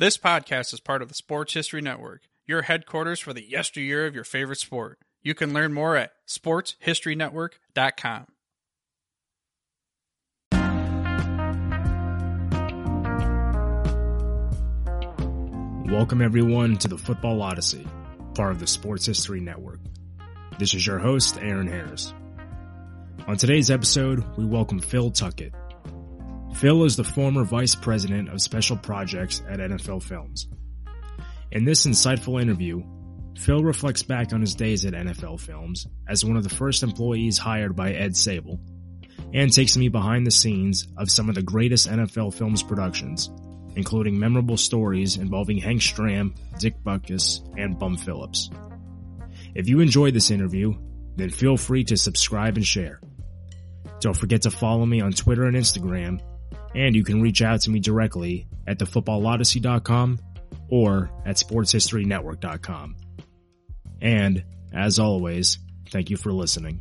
This podcast is part of the Sports History Network, your headquarters for the yesteryear of your favorite sport. You can learn more at sportshistorynetwork.com. Welcome everyone to The Football Odyssey, part of the Sports History Network. This is your host, Aaron Harris. On today's episode, we welcome Phil Tuckett. Phil is the former Vice President of Special Projects at NFL Films. In this insightful interview, Phil reflects back on his days at NFL Films as one of the first employees hired by Ed Sabol, and takes me behind the scenes of some of the greatest NFL Films productions, including memorable stories involving Hank Stram, Dick Butkus, and Bum Phillips. If you enjoyed this interview, then feel free to subscribe and share. Don't forget to follow me on Twitter and Instagram, and you can reach out to me directly at thefootballodyssey.com or at sportshistorynetwork.com. And, as always, thank you for listening.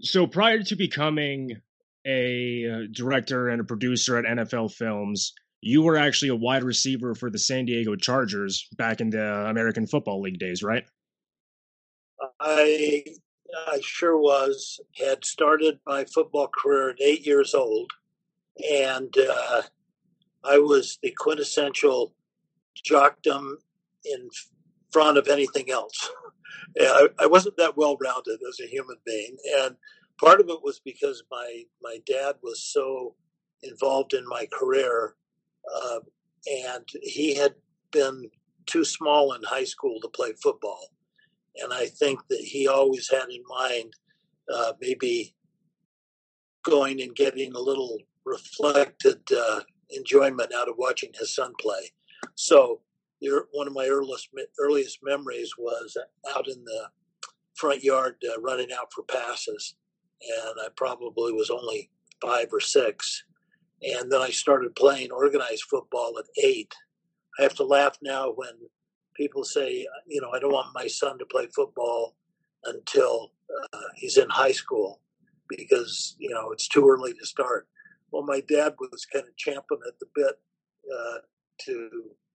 So prior to becoming a director and a producer at NFL Films, you were actually a wide receiver for the San Diego Chargers back in the American Football League days, right? I sure was. Had started my football career at 8 years old, and I was the quintessential jockdom in front of anything else. I wasn't that well-rounded as a human being, and part of it was because my dad was so involved in my career, and he had been too small in high school to play football. And I think that he always had in mind maybe going and getting a little reflected enjoyment out of watching his son play. So one of my earliest memories was out in the front yard running out for passes. And I probably was only 5 or 6. And then I started playing organized football at 8. I have to laugh now when people say, you know, I don't want my son to play football until he's in high school because, you know, it's too early to start. Well, my dad was kind of champing at the bit to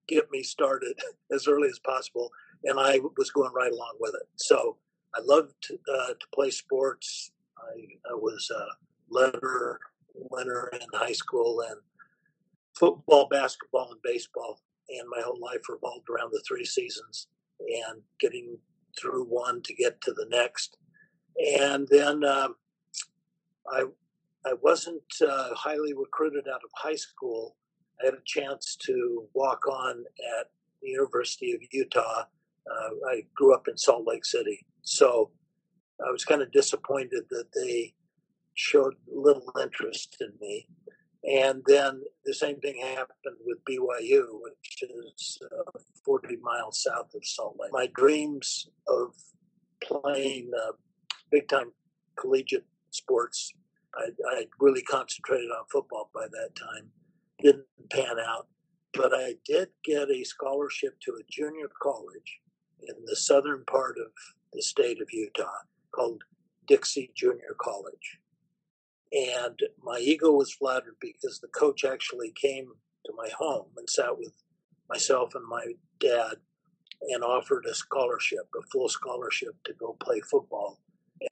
get me started as early as possible, and I was going right along with it. So I loved to play sports. I was a letter winner in high school, and football, basketball, and baseball. And my whole life revolved around the 3 seasons and getting through one to get to the next. And then I wasn't highly recruited out of high school. I had a chance to walk on at the University of Utah. I grew up in Salt Lake City. So I was kind of disappointed that they showed little interest in me. And then the same thing happened with BYU, which is 40 miles south of Salt Lake. My dreams of playing big-time collegiate sports, I really concentrated on football by that time, didn't pan out. But I did get a scholarship to a junior college in the southern part of the state of Utah called Dixie Junior College. And my ego was flattered because the coach actually came to my home and sat with myself and my dad and offered a scholarship, a full scholarship, to go play football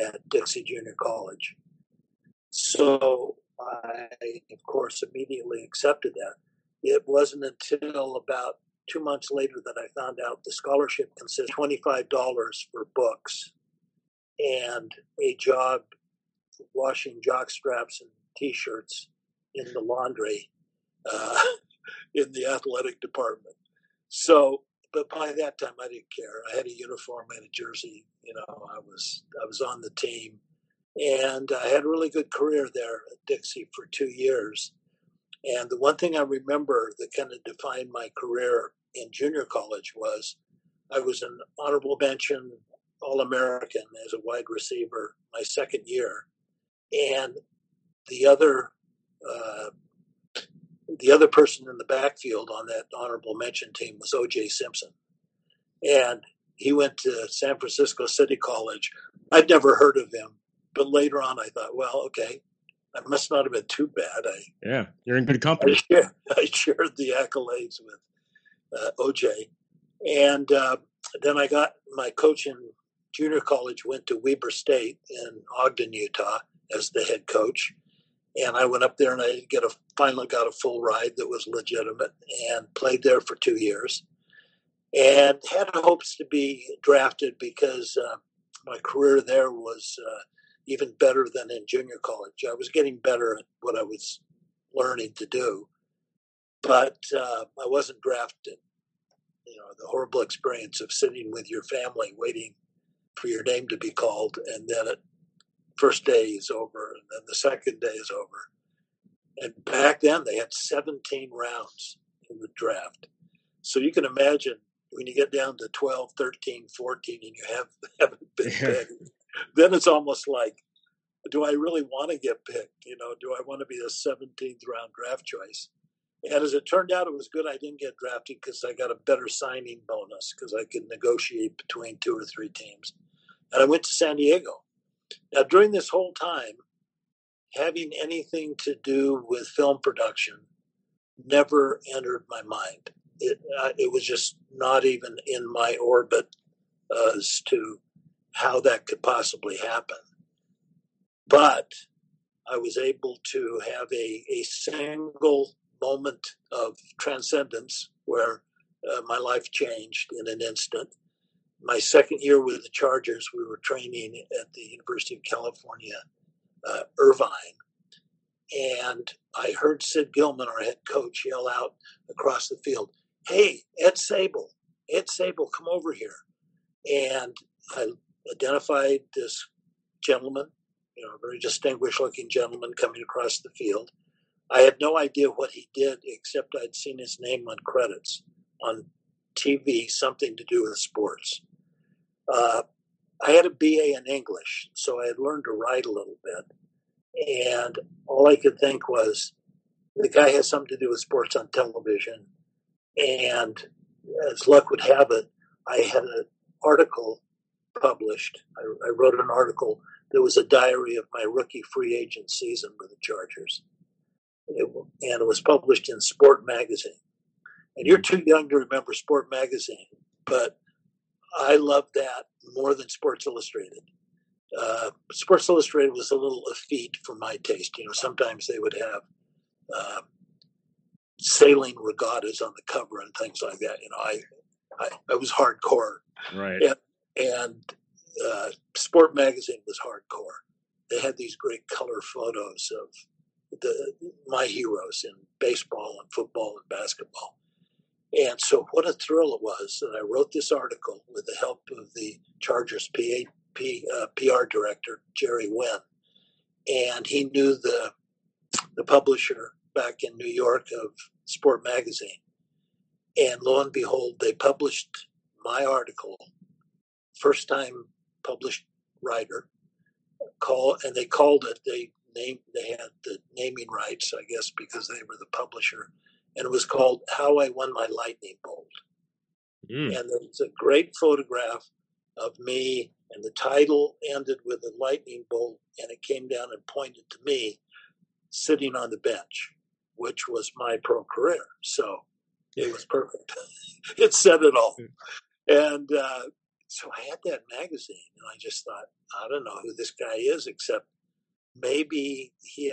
at Dixie Junior College. So I, of course, immediately accepted that. It wasn't until about 2 months later that I found out the scholarship consists of $25 for books and a job washing jock straps and t-shirts in the laundry in the athletic department. So, but by that time I didn't care. I had a uniform, I had a jersey, you know, I was on the team, and I had a really good career there at Dixie for 2 years. And the one thing I remember that kind of defined my career in junior college was I was an honorable mention All-American as a wide receiver my second year. And the other person in the backfield on that honorable mention team was O.J. Simpson. And he went to San Francisco City College. I'd never heard of him, but later on I thought, well, okay, That must not have been too bad. Yeah, you're in good company. I shared the accolades with O.J. And then I got my coach in junior college, went to Weber State in Ogden, Utah, as the head coach. And I went up there and I finally got a full ride that was legitimate and played there for 2 years. And had hopes to be drafted because my career there was even better than in junior college. I was getting better at what I was learning to do, but I wasn't drafted. You know, the horrible experience of sitting with your family waiting for your name to be called, and then it first day is over, and then the second day is over. And back then they had 17 rounds in the draft. So you can imagine when you get down to 12, 13, 14, and you haven't been picked, then it's almost like, do I really want to get picked? You know, do I want to be a 17th round draft choice? And as it turned out, it was good I didn't get drafted because I got a better signing bonus because I could negotiate between 2 or 3 teams. And I went to San Diego. Now, during this whole time, having anything to do with film production never entered my mind. It was just not even in my orbit as to how that could possibly happen. But I was able to have a single moment of transcendence where my life changed in an instant. My second year with the Chargers, we were training at the University of California, Irvine. And I heard Sid Gillman, our head coach, yell out across the field, "Hey, Ed Sabol, come over here." And I identified this gentleman, you know, a very distinguished looking gentleman coming across the field. I had no idea what he did, except I'd seen his name on credits on TV, something to do with sports. I had a BA in English, so I had learned to write a little bit. And all I could think was, the guy has something to do with sports on television. And as luck would have it, I had an article published. I wrote an article that was a diary of my rookie free agent season with the Chargers. And it was published in Sport Magazine. And you're too young to remember Sport Magazine, but I loved that more than Sports Illustrated. Sports Illustrated was a little effete for my taste. You know, sometimes they would have sailing regattas on the cover and things like that. You know, I was hardcore. Right. And Sport Magazine was hardcore. They had these great color photos of my heroes in baseball and football and basketball. And so what a thrill it was that I wrote this article with the help of the Chargers PR director, Jerry Wynn. And he knew the publisher back in New York of Sport Magazine. And lo and behold, they published my article, first time published writer, and they called it, they had the naming rights, I guess, because they were the publisher. And it was called "How I Won My Lightning Bolt." Mm. And there's a great photograph of me, and the title ended with a lightning bolt, and it came down and pointed to me sitting on the bench, which was my pro career. So it was perfect. It said it all. And so I had that magazine, and I just thought, I don't know who this guy is, except maybe he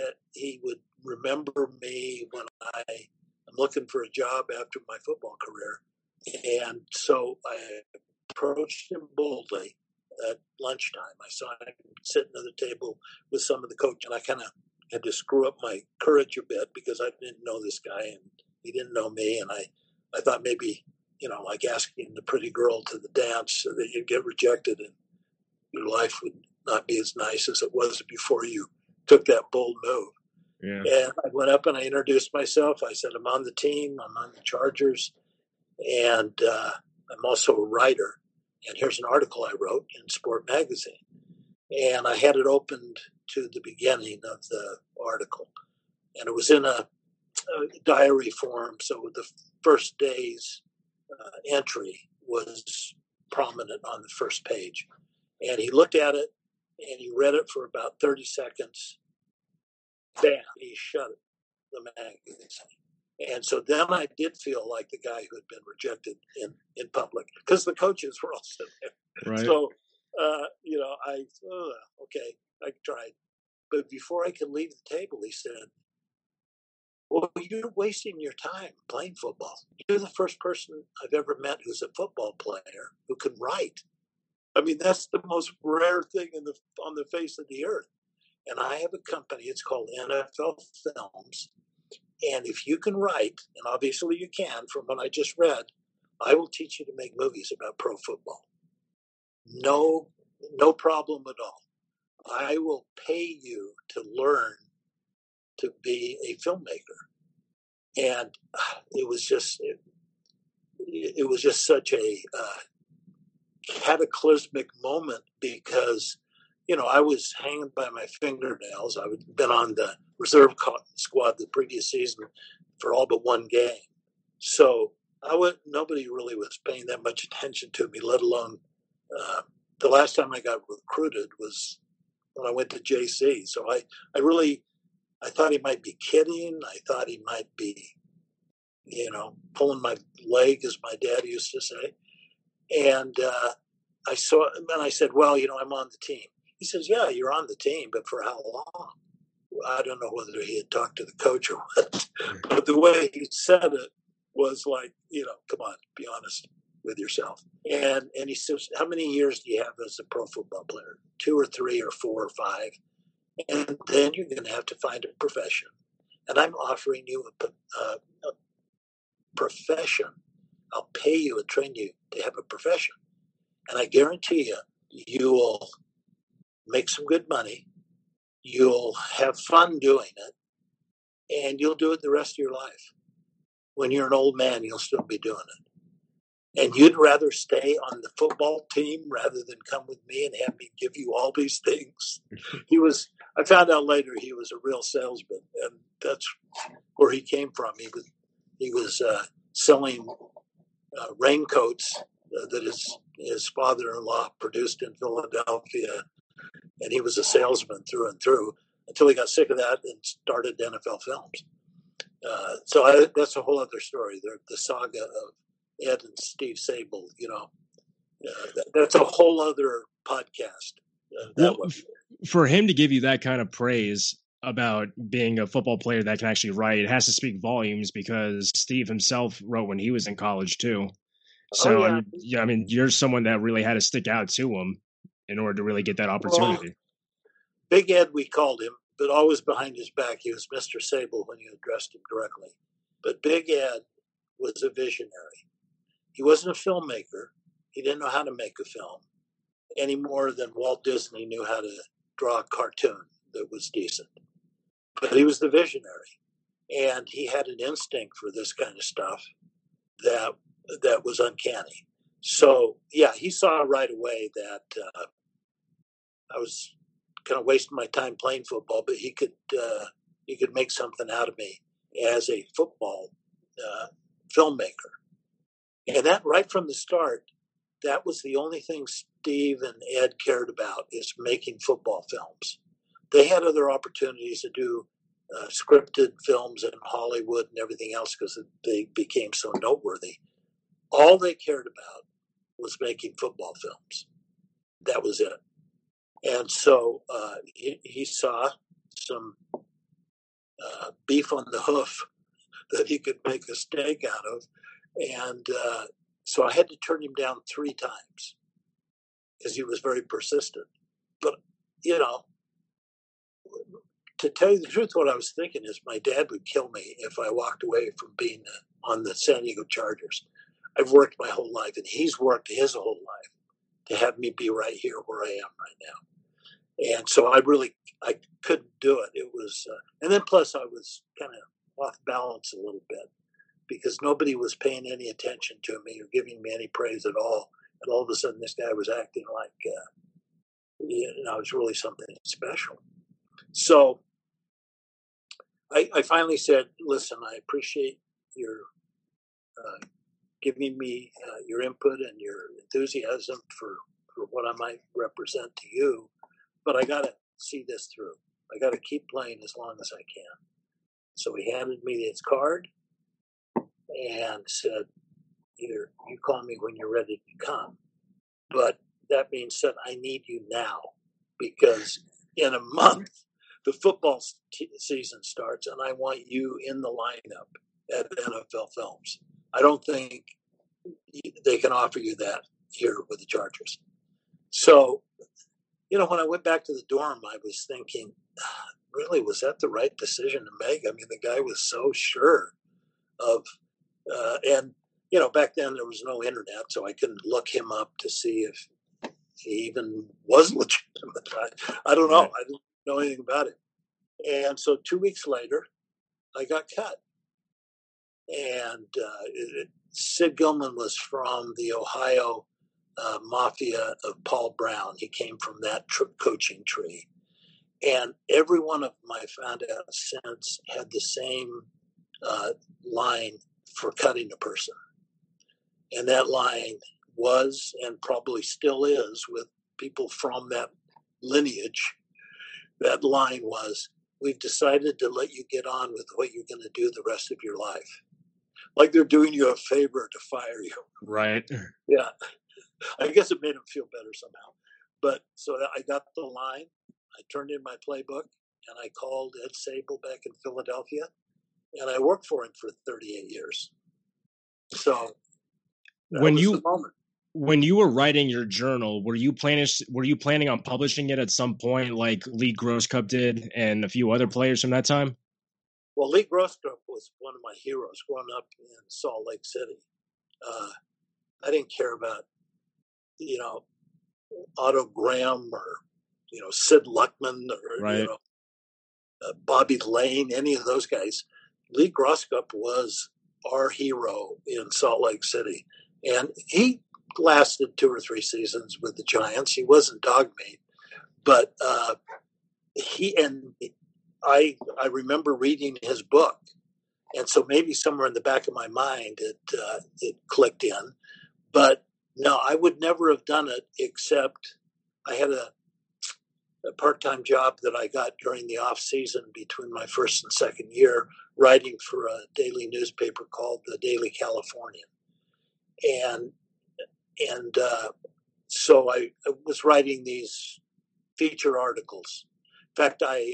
would remember me when I'm looking for a job after my football career. And so I approached him boldly at lunchtime. I saw him sitting at the table with some of the coach, and I kind of had to screw up my courage a bit because I didn't know this guy and he didn't know me. And I thought maybe, you know, like asking the pretty girl to the dance so that you'd get rejected and your life would not be as nice as it was before you took that bold move. Yeah. And I went up and I introduced myself. I said, I'm on the team. I'm on the Chargers. And I'm also a writer. And here's an article I wrote in Sport Magazine. And I had it opened to the beginning of the article. And it was in a diary form. So the first day's entry was prominent on the first page. And he looked at it and he read it for about 30 seconds. bam, he shut the magazine. And so then I did feel like the guy who had been rejected in public, because the coaches were also there. Right. So, okay, I tried. But before I could leave the table, he said, well, you're wasting your time playing football. You're the first person I've ever met who's a football player who can write. I mean, that's the most rare thing on the face of the earth. And I have a company, it's called NFL Films. And if you can write, and obviously you can from what I just read, I will teach you to make movies about pro football. No problem at all. I will pay you to learn to be a filmmaker. And it was just such a cataclysmic moment, because, you know, I was hanging by my fingernails. I had been on the reserve squad the previous season for all but one game. So nobody really was paying that much attention to me, let alone the last time I got recruited was when I went to JC. So I thought he might be kidding. I thought he might be, pulling my leg, as my dad used to say. And I said, well, I'm on the team. He says, yeah, you're on the team, but for how long? I don't know whether he had talked to the coach or what, but the way he said it was like, come on, be honest with yourself. And he says, how many years do you have as a pro football player? 2 or 3 or 4 or 5. And then you're going to have to find a profession. And I'm offering you a profession. I'll pay you and train you to have a profession. And I guarantee you, you will make some good money. You'll have fun doing it. And you'll do it the rest of your life. When you're an old man, you'll still be doing it. And you'd rather stay on the football team rather than come with me and have me give you all these things. I found out later he was a real salesman, and that's where he came from. He was selling raincoats that his father-in-law produced in Philadelphia, and he was a salesman through and through until he got sick of that and started NFL Films. So that's a whole other story. The saga of Ed and Steve Sabol, that's a whole other podcast. For him to give you that kind of praise about being a football player that can actually write, it has to speak volumes, because Steve himself wrote when he was in college too. So, oh, yeah. You're someone that really had to stick out to him in order to really get that opportunity. Well, Big Ed, we called him, but always behind his back. He was Mr. Sabol when you addressed him directly. But Big Ed was a visionary. He wasn't a filmmaker. He didn't know how to make a film any more than Walt Disney knew how to draw a cartoon that was decent. But he was the visionary, and he had an instinct for this kind of stuff that was uncanny. So, yeah, he saw right away that I was kind of wasting my time playing football, but he could make something out of me as a football filmmaker. And that right from the start, that was the only thing Steve and Ed cared about, is making football films. They had other opportunities to do scripted films in Hollywood and everything else, because they became so noteworthy. All they cared about was making football films. That was it. And so he saw some beef on the hoof that he could make a steak out of. And so I had to turn him down 3 times because he was very persistent. But, to tell you the truth, what I was thinking is my dad would kill me if I walked away from being on the San Diego Chargers. I've worked my whole life, and he's worked his whole life to have me be right here where I am right now. And so I couldn't do it. It was, and then plus I was kind of off balance a little bit, because nobody was paying any attention to me or giving me any praise at all. And all of a sudden, this guy was acting like, it was really something special. So I finally said, listen, I appreciate your giving me your input and your enthusiasm for what I might represent to you, but I got to see this through. I got to keep playing as long as I can. So he handed me his card and said, "Either you call me when you're ready to come, but that being said, I need you now, because in a month the football season starts, and I want you in the lineup at NFL Films. I don't think they can offer you that here with the Chargers." So, you know, when I went back to the dorm, I was thinking, really, was that the right decision to make? I mean, the guy was so sure of, and, you know, back then there was no internet, so I couldn't look him up to see if he even was legitimate. I don't know. I didn't know anything about it. And so 2 weeks later, I got cut. And Sid Gillman was from the Ohio mafia of Paul Brown. He came from that coaching tree. And every one of my found out since had the same line for cutting a person. And that line was, and probably still is with people from that lineage, that line was, "We've decided to let you get on with what you're going to do the rest of your life." Like they're doing you a favor to fire you. Right. Yeah. I guess it made him feel better somehow. But so I got the line. I turned in my playbook, and I called Ed Sabol back in Philadelphia, and I worked for him for 38 years. So when you were writing your journal, were you planning on publishing it at some point, like Lee Grosscup did and a few other players from that time? Well, Lee Grosscup was one of my heroes growing up in Salt Lake City. I didn't care about, you know, Otto Graham or, you know, Sid Luckman or, right, you know, Bobby Lane, any of those guys. Lee Grosscup was our hero in Salt Lake City. And he lasted 2 or 3 seasons with the Giants. He wasn't dog meat, but I remember reading his book. And so maybe somewhere in the back of my mind, it clicked in. But no, I would never have done it, except I had a part-time job that I got during the off-season between my first and second year, writing for a daily newspaper called the Daily Californian. And so I was writing these feature articles. In fact, I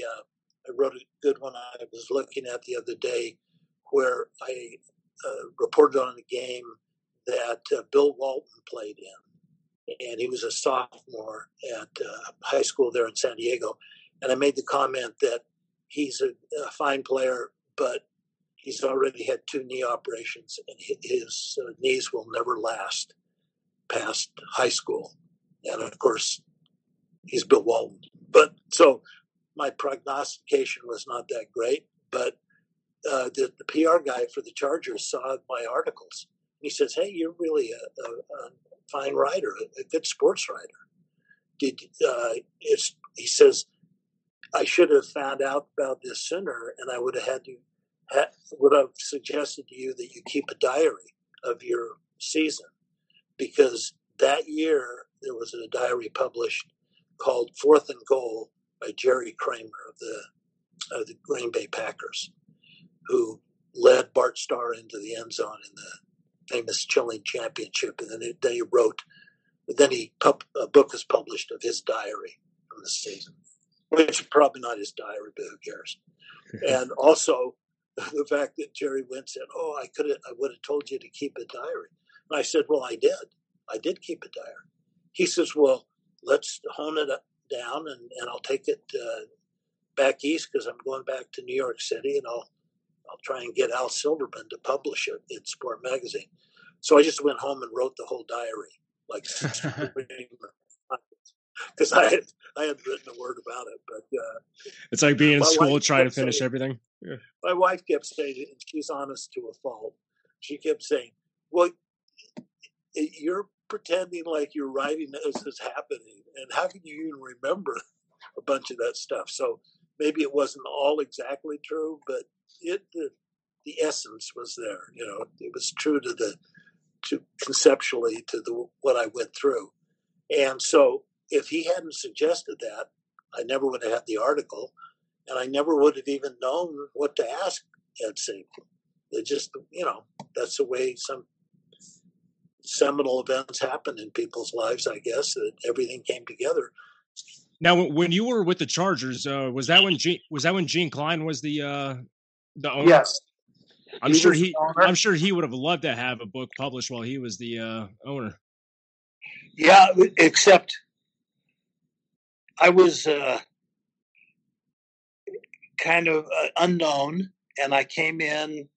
wrote a good one I was looking at the other day, where I reported on a game that Bill Walton played in. And he was a sophomore at high school there in San Diego. And I made the comment that he's a fine player, but he's already had 2 knee operations, and his knees will never last past high school. And of course, he's Bill Walton. But so my prognostication was not that great, but the PR guy for the Chargers saw my articles. He says, "Hey, you're really a fine writer, a good sports writer. He says, I should have found out about this sooner, and I would have suggested to you that you keep a diary of your season," because that year there was a diary published called "Fourth and Goal" by Jerry Kramer of the Green Bay Packers, who led Bart Starr into the end zone in the famous Chilling Championship. And then they wrote, a book was published of his diary from the season, which is probably not his diary, but who cares? And also, the fact that Jerry Wynn said, "Oh, I would have told you to keep a diary." And I said, "Well, I did keep a diary." He says, "Well, let's hone it down, and I'll take it back east, because I'm going back to New York City, and I'll try and get Al Silverman to publish it in Sport Magazine." So I just went home and wrote the whole diary, like, because I hadn't written a word about it. But it's like being in school trying to finish everything. Yeah. My wife kept saying, and she's honest to a fault, she kept saying, "Well, you're pretending like you're writing this is happening, and how can you even remember a bunch of that stuff?" So maybe it wasn't all exactly true, but the essence was there. You know, it was true conceptually to what I went through. And so if he hadn't suggested that, I never would have had the article. And I never would have even known what to ask Ed Sabol. They just, you know, that's the way some seminal events happen in people's lives, I guess, that everything came together. Now, when you were with the Chargers, was that when Gene Klein was the owner? Yes, I'm sure he would have loved to have a book published while he was the owner. Yeah, except I was kind of unknown, and I came in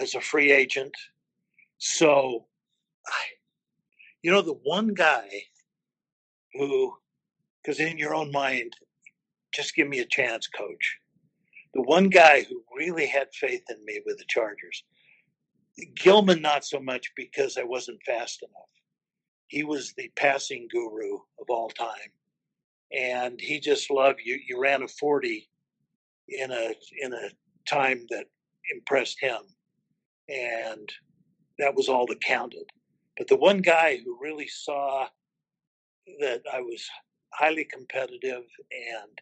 as a free agent. So, you know, the one guy who, because in your own mind, just give me a chance, coach. The one guy who really had faith in me with the Chargers, Gillman not so much because I wasn't fast enough. He was the passing guru of all time. And he just loved you. You ran a 40 in a time that impressed him. And that was all that counted. But the one guy who really saw that I was highly competitive and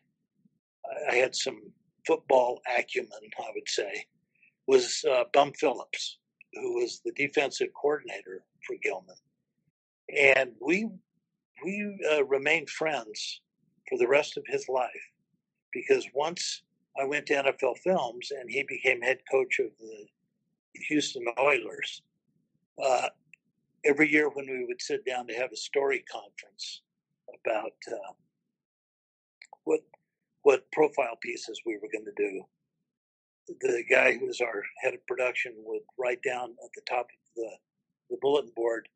I had some football acumen, I would say, was Bum Phillips, who was the defensive coordinator for Gillman. And we remained friends for the rest of his life, because once I went to NFL Films and he became head coach of the Houston Oilers, every year when we would sit down to have a story conference about what profile pieces we were going to do, the guy who was our head of production would write down at the top of the bulletin board,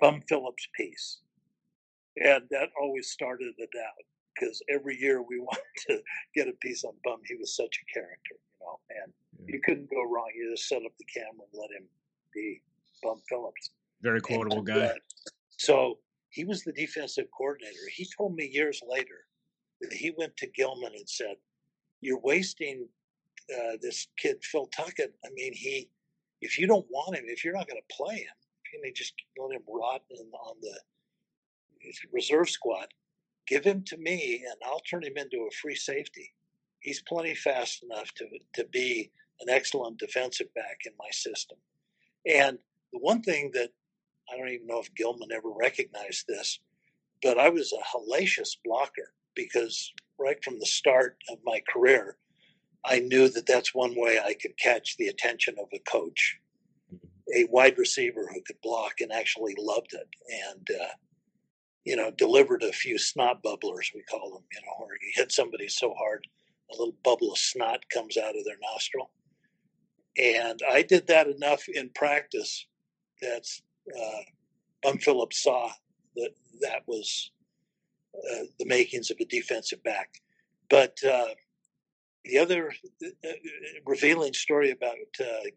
Bum Phillips piece. And that always started it out, because every year we wanted to get a piece on Bum. He was such a character, you know, and you couldn't go wrong. You just set up the camera and let him be Bum Phillips. Very quotable guy. So he was the defensive coordinator. He told me years later that he went to Gillman and said, "You're wasting this kid, Phil Tuckett. I mean, if you don't want him, if you're not going to play him, you know, just let him rot on the reserve squad. Give him to me, and I'll turn him into a free safety. He's plenty fast enough to be an excellent defensive back in my system." And the one thing that I don't even know if Gillman ever recognized this, but I was a hellacious blocker, because right from the start of my career, I knew that that's one way I could catch the attention of a coach, a wide receiver who could block and actually loved it and, you know, delivered a few snot bubblers, we call them, you know, where you hit somebody so hard, a little bubble of snot comes out of their nostril. And I did that enough in practice that's, Bum Phillips saw that was the makings of a defensive back. But the other revealing story about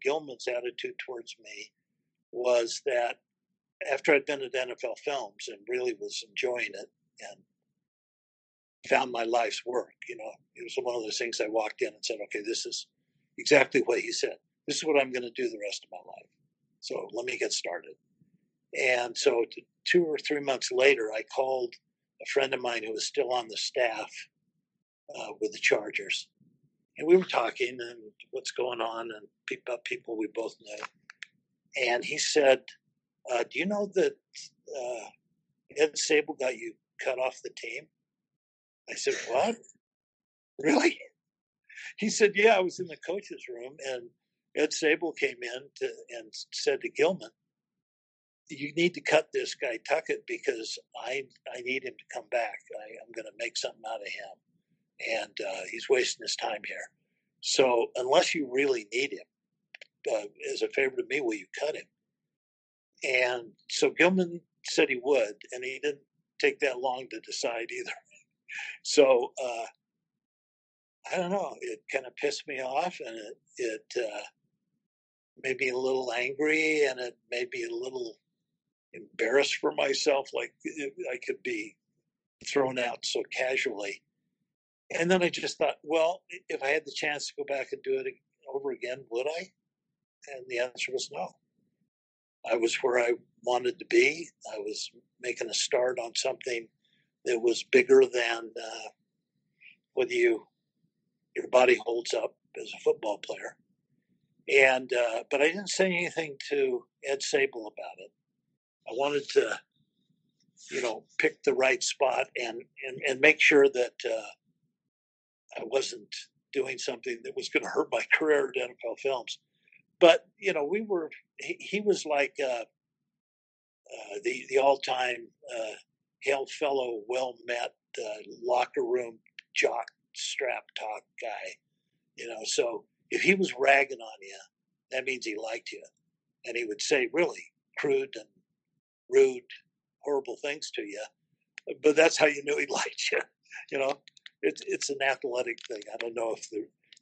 Gillman's attitude towards me was that after I'd been at NFL Films and really was enjoying it and found my life's work, you know, it was one of those things I walked in and said, okay, this is exactly what he said. This is what I'm going to do the rest of my life. So let me get started. And so 2 or 3 months later, I called a friend of mine who was still on the staff with the Chargers. And we were talking and what's going on and about people we both knew. And he said, do you know that Ed Sabol got you cut off the team? I said, what? Really? He said, yeah, I was in the coach's room and Ed Sabol came in and said to Gillman, you need to cut this guy Tuckett because I need him to come back. I'm going to make something out of him, and he's wasting his time here. So unless you really need him, as a favor to me, will you cut him? And so Gillman said he would, and he didn't take that long to decide either. So I don't know. It kind of pissed me off, and it made me a little angry, and it made me a little embarrassed for myself, like I could be thrown out so casually. And then I just thought, well, if I had the chance to go back and do it over again, would I? And the answer was no. I was where I wanted to be. I was making a start on something that was bigger than whether your body holds up as a football player. And but I didn't say anything to Ed Sabol about it. I wanted to, you know, pick the right spot and make sure that I wasn't doing something that was going to hurt my career at NFL Films. But, you know, we were, he was like the all-time hail fellow, well-met, locker room jock, strap talk guy, you know. So if he was ragging on you, that means he liked you. And he would say really crude and rude, horrible things to you, but that's how you knew he liked you, you know. It's an athletic thing. I don't know if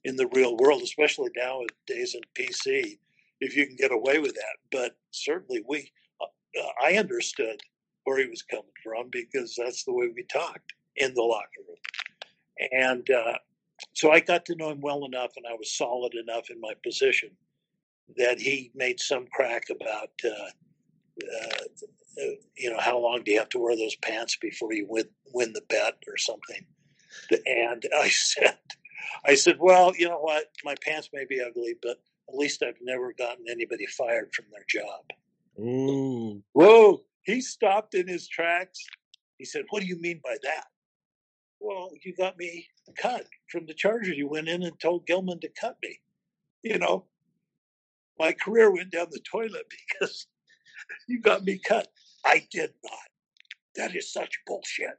in the real world, especially nowadays in PC, if you can get away with that. But certainly I understood where he was coming from because that's the way we talked in the locker room. And so I got to know him well enough, and I was solid enough in my position that he made some crack about, you know, how long do you have to wear those pants before you win the bet or something. And I said, well, you know what? My pants may be ugly, but at least I've never gotten anybody fired from their job. Ooh. Whoa. He stopped in his tracks. He said, what do you mean by that? Well, you got me cut from the Chargers. You went in and told Gillman to cut me. You know, my career went down the toilet because you got me cut. I did not. That is such bullshit.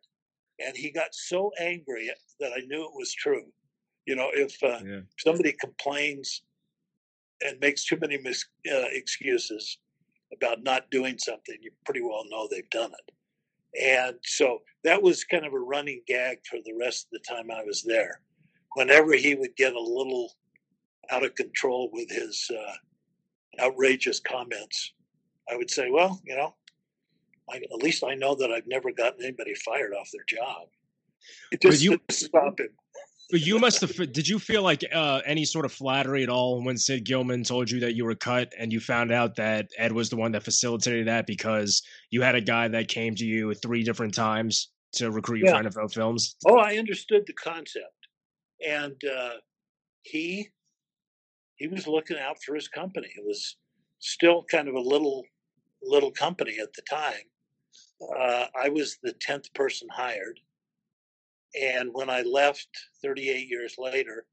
And he got so angry that I knew it was true. You know, if somebody complains and makes too many excuses about not doing something, you pretty well know they've done it. And so that was kind of a running gag for the rest of the time I was there. Whenever he would get a little out of control with his outrageous comments, I would say, well, you know, at least I know that I've never gotten anybody fired off their job. It just didn't stop him. But you must have. Did you feel like any sort of flattery at all when Sid Gillman told you that you were cut, and you found out that Ed was the one that facilitated that because you had a guy that came to you 3 different times to recruit you for NFL Films? Oh, I understood the concept, and he was looking out for his company. It was still kind of a little company at the time. I was the 10th person hired. And when I left 38 years later,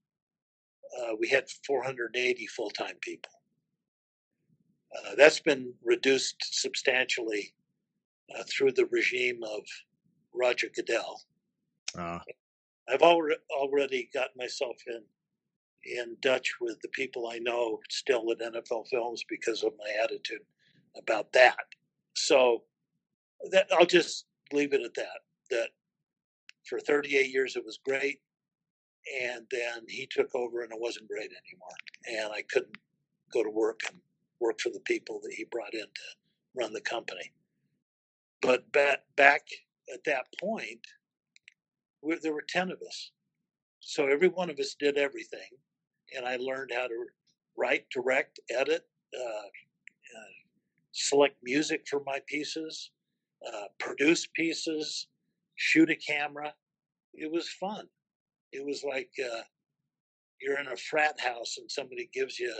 we had 480 full-time people. That's been reduced substantially through the regime of Roger Goodell. I've already gotten myself in touch with the people I know still at NFL Films because of my attitude about that. So that, I'll just leave it at that. For 38 years, it was great, and then he took over, and it wasn't great anymore, and I couldn't go to work and work for the people that he brought in to run the company. But back at that point, there were 10 of us, so every one of us did everything, and I learned how to write, direct, edit, select music for my pieces, produce pieces, shoot a camera. It was fun. It was like you're in a frat house and somebody gives you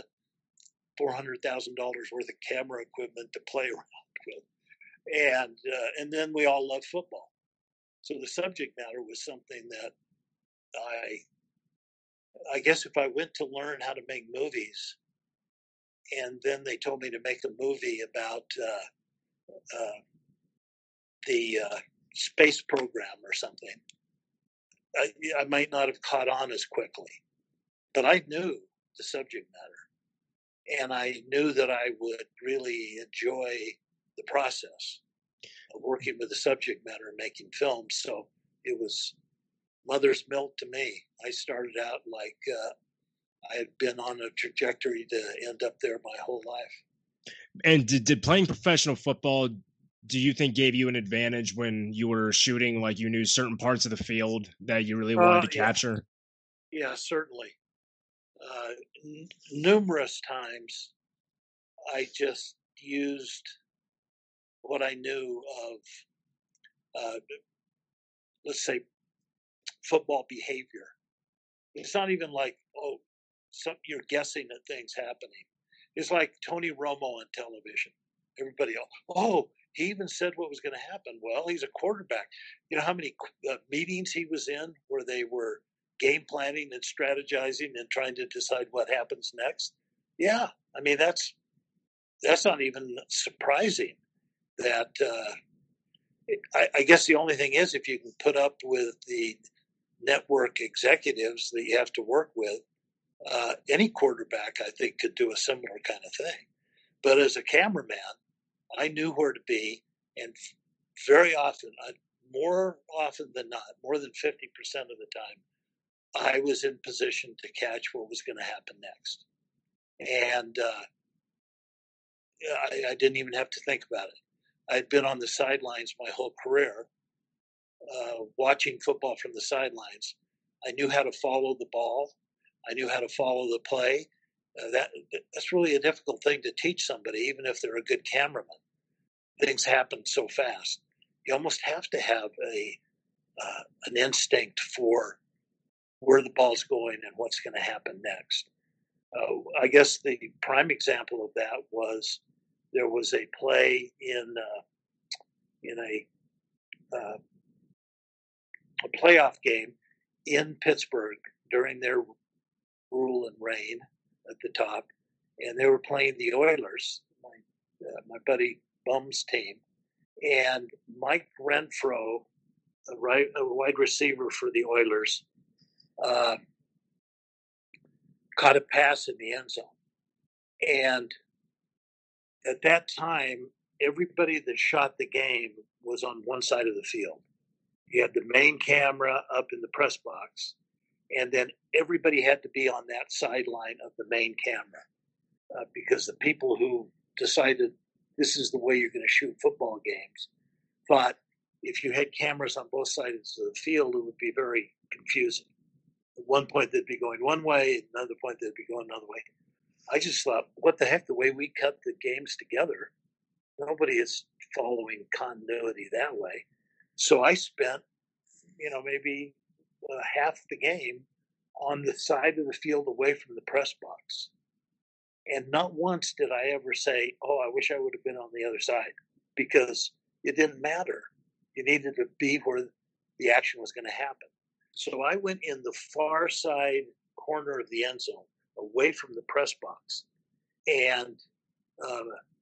$400,000 worth of camera equipment to play around with. And then we all loved football. So the subject matter was something that I guess if I went to learn how to make movies and then they told me to make a movie about the space program or something, I might not have caught on as quickly, but I knew the subject matter, and I knew that I would really enjoy the process of working with the subject matter and making films. So it was mother's milk to me. I started out like I had been on a trajectory to end up there my whole life. And did playing professional football, do you think gave you an advantage when you were shooting, like you knew certain parts of the field that you really wanted to capture? Yeah, certainly. Numerous times I just used what I knew of let's say, football behavior. It's not even like, oh, you're guessing that things happening. It's like Tony Romo on television. Everybody else, oh, he even said what was going to happen. Well, he's a quarterback. You know how many meetings he was in where they were game planning and strategizing and trying to decide what happens next? Yeah, I mean, that's not even surprising that I guess the only thing is if you can put up with the network executives that you have to work with, any quarterback, I think, could do a similar kind of thing. But as a cameraman, I knew where to be, and very often, more often than not, more than 50% of the time, I was in position to catch what was going to happen next. And I didn't even have to think about it. I'd been on the sidelines my whole career, watching football from the sidelines. I knew how to follow the ball. I knew how to follow the play. That's really a difficult thing to teach somebody, even if they're a good cameraman. Things happen so fast. You almost have to have an instinct for where the ball's going and what's going to happen next. I guess the prime example of that was there was a play in a playoff game in Pittsburgh during their rule and reign at the top, and they were playing the Oilers, my buddy Bum's team, and Mike Renfro, a wide receiver for the Oilers, caught a pass in the end zone. And at that time, everybody that shot the game was on one side of the field. You had the main camera up in the press box, and then everybody had to be on that sideline of the main camera because the people who decided this is the way you're going to shoot football games thought if you had cameras on both sides of the field, it would be very confusing. At one point, they'd be going one way. At another point, they'd be going another way. I just thought, what the heck, the way we cut the games together, nobody is following continuity that way. So I spent, maybe half the game on the side of the field away from the press box. And not once did I ever say, oh, I wish I would have been on the other side, because it didn't matter. You needed to be where the action was going to happen. So I went in the far side corner of the end zone, away from the press box. And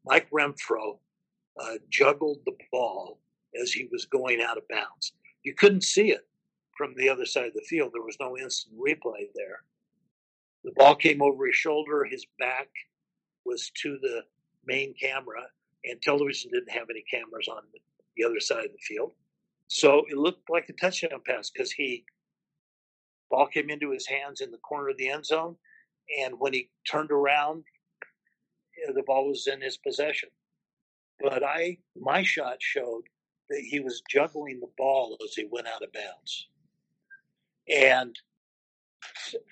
Mike Renfro juggled the ball as he was going out of bounds. You couldn't see it from the other side of the field. There was no instant replay there. The ball came over his shoulder. His back was to the main camera, and television didn't have any cameras on the other side of the field. So it looked like a touchdown pass because ball came into his hands in the corner of the end zone, and when he turned around, the ball was in his possession. But my shot showed that he was juggling the ball as he went out of bounds. And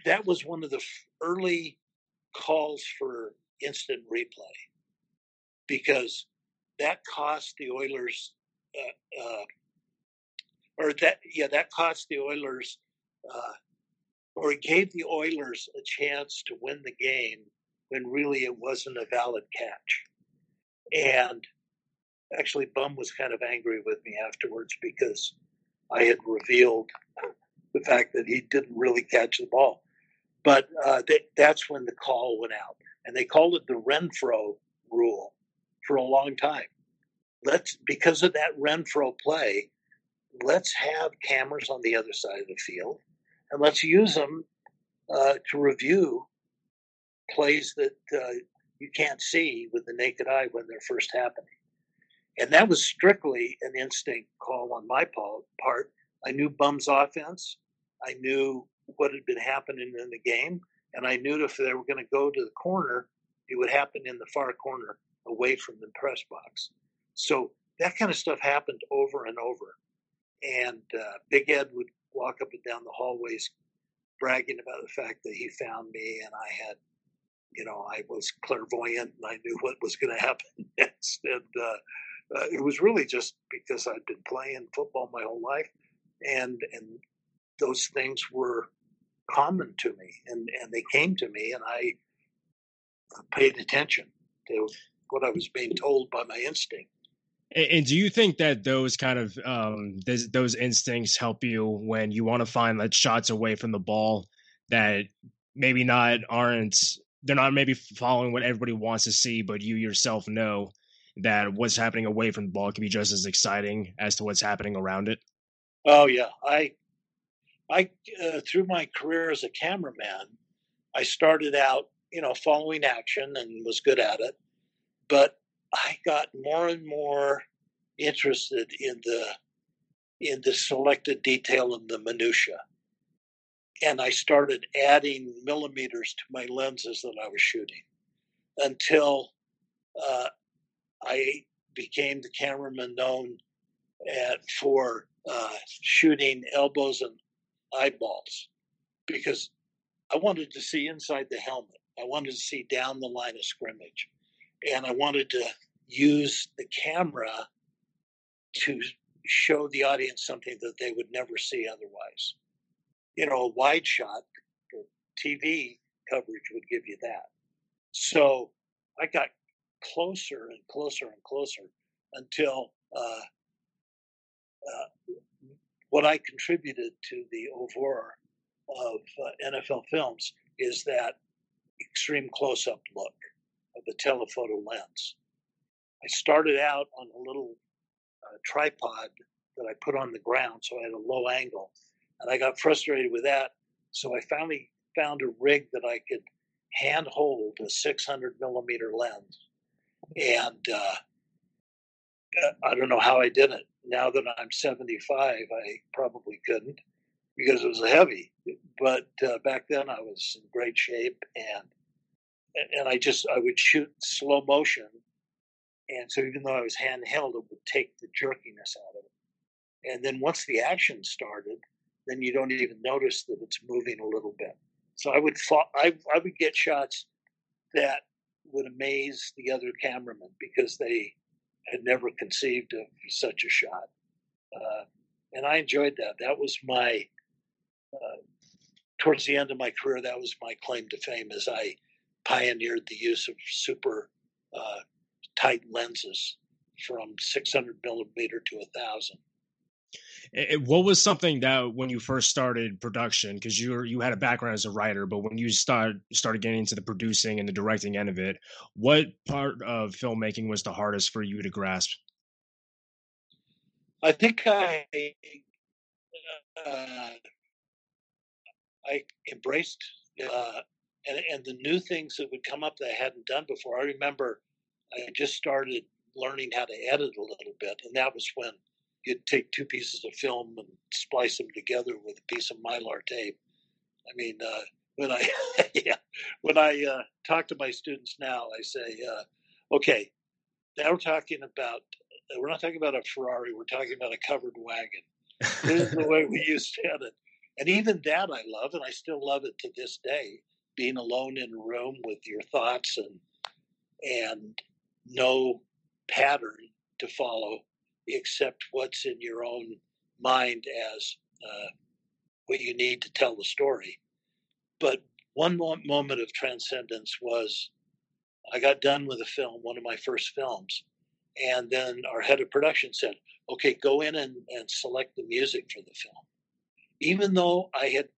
that was one of the early calls for instant replay, because that cost the Oilers or it gave the Oilers a chance to win the game when really it wasn't a valid catch. And actually, Bum was kind of angry with me afterwards because I had revealed the fact that he didn't really catch the ball. But that's when the call went out. And they called it the Renfro rule for a long time. Because of that Renfro play, let's have cameras on the other side of the field, and let's use them to review plays that you can't see with the naked eye when they're first happening. And that was strictly an instinct call on my part. I knew Bum's offense. I knew what had been happening in the game. And I knew if they were going to go to the corner, it would happen in the far corner away from the press box. So that kind of stuff happened over and over. And Big Ed would walk up and down the hallways bragging about the fact that he found me and I had, I was clairvoyant and I knew what was going to happen next. And it was really just because I'd been playing football my whole life. and those things were common to me, and they came to me, and I paid attention to what I was being told by my instinct. And do you think that those kind of those instincts help you when you want to find like shots away from the ball that maybe they're not following what everybody wants to see, but you yourself know that what's happening away from the ball can be just as exciting as to what's happening around it? Oh yeah, I through my career as a cameraman, I started out, following action and was good at it, but I got more and more interested in the selected detail and the minutia. And I started adding millimeters to my lenses that I was shooting until I became the cameraman known for shooting elbows and eyeballs, because I wanted to see inside the helmet. I wanted to see down the line of scrimmage. And I wanted to use the camera to show the audience something that they would never see otherwise. A wide shot, the TV coverage would give you that. So I got closer and closer and closer until what I contributed to the oeuvre of NFL Films is that extreme close-up look of the telephoto lens. I started out on a little tripod that I put on the ground, so I had a low angle, and I got frustrated with that. So I finally found a rig that I could hand hold a 600 millimeter lens, and I don't know how I did it. Now that I'm 75, I probably couldn't because it was heavy. But back then I was in great shape, and I would shoot slow motion. And so even though I was handheld, it would take the jerkiness out of it. And then once the action started, then you don't even notice that it's moving a little bit. So I would get shots that would amaze the other cameramen because they had never conceived of such a shot. And I enjoyed that. That was my, towards the end of my career, that was my claim to fame, as I pioneered the use of super tight lenses from 600 millimeter to 1,000. What was something that when you first started production, because you had a background as a writer, but when you started getting into the producing and the directing end of it, what part of filmmaking was the hardest for you to grasp? I think I embraced and the new things that would come up that I hadn't done before. I remember I just started learning how to edit a little bit, and that was when you'd take two pieces of film and splice them together with a piece of Mylar tape. I mean, when I talk to my students now, I say, okay, now we're not talking about a Ferrari, we're talking about a covered wagon. This is the way we used to edit. And even that I love, and I still love it to this day, being alone in a room with your thoughts and no pattern to follow, except what's in your own mind as what you need to tell the story. But one moment of transcendence was I got done with a film, one of my first films, and then our head of production said, okay, go in and select the music for the film. Even though I had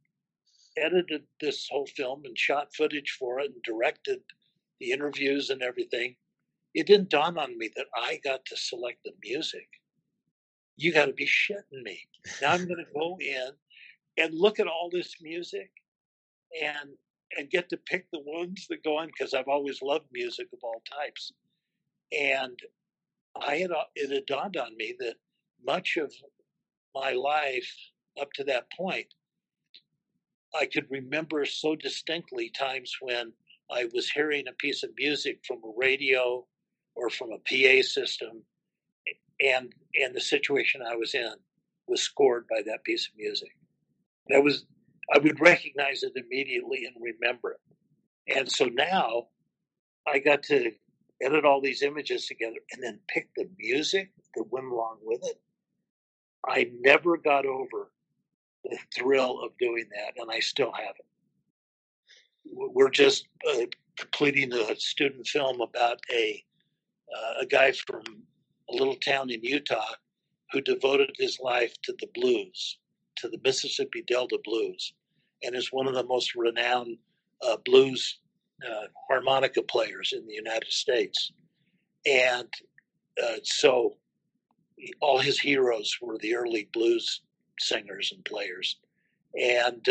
edited this whole film and shot footage for it and directed the interviews and everything, it didn't dawn on me that I got to select the music. You got to be shitting me. Now I'm going to go in and look at all this music and get to pick the ones that go on, because I've always loved music of all types. And it had dawned on me that much of my life up to that point, I could remember so distinctly times when I was hearing a piece of music from a radio or from a PA system, and the situation I was in was scored by that piece of music. I would recognize it immediately and remember it. And so now I got to edit all these images together and then pick the music that went along with it. I never got over the thrill of doing that, and I still haven't. We're just completing a student film about a guy from a little town in Utah who devoted his life to the blues, to the Mississippi Delta blues, and is one of the most renowned blues harmonica players in the United States. And so all his heroes were the early blues singers and players. And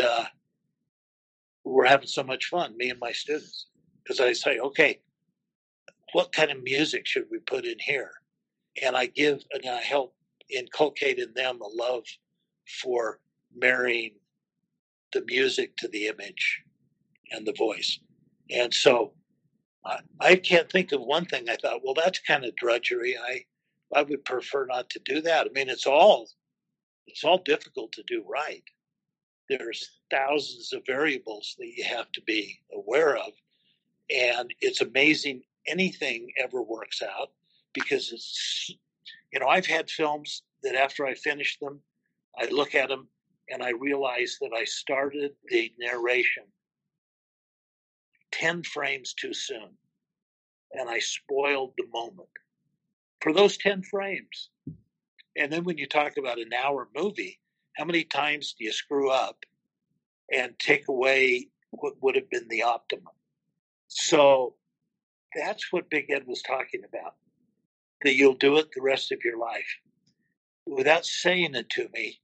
we're having so much fun, me and my students, because I say, okay, what kind of music should we put in here? And I help inculcate in them a love for marrying the music to the image and the voice. And so I can't think of one thing I thought, well, that's kind of drudgery. I would prefer not to do that. I mean, it's all difficult to do right. There's thousands of variables that you have to be aware of. And it's amazing anything ever works out because I've had films that after I finish them, I look at them and I realize that I started the narration 10 frames too soon, and I spoiled the moment for those 10 frames. And then when you talk about an hour movie, how many times do you screw up and take away what would have been the optimum? So that's what Big Ed was talking about, that you'll do it the rest of your life. Without saying it to me,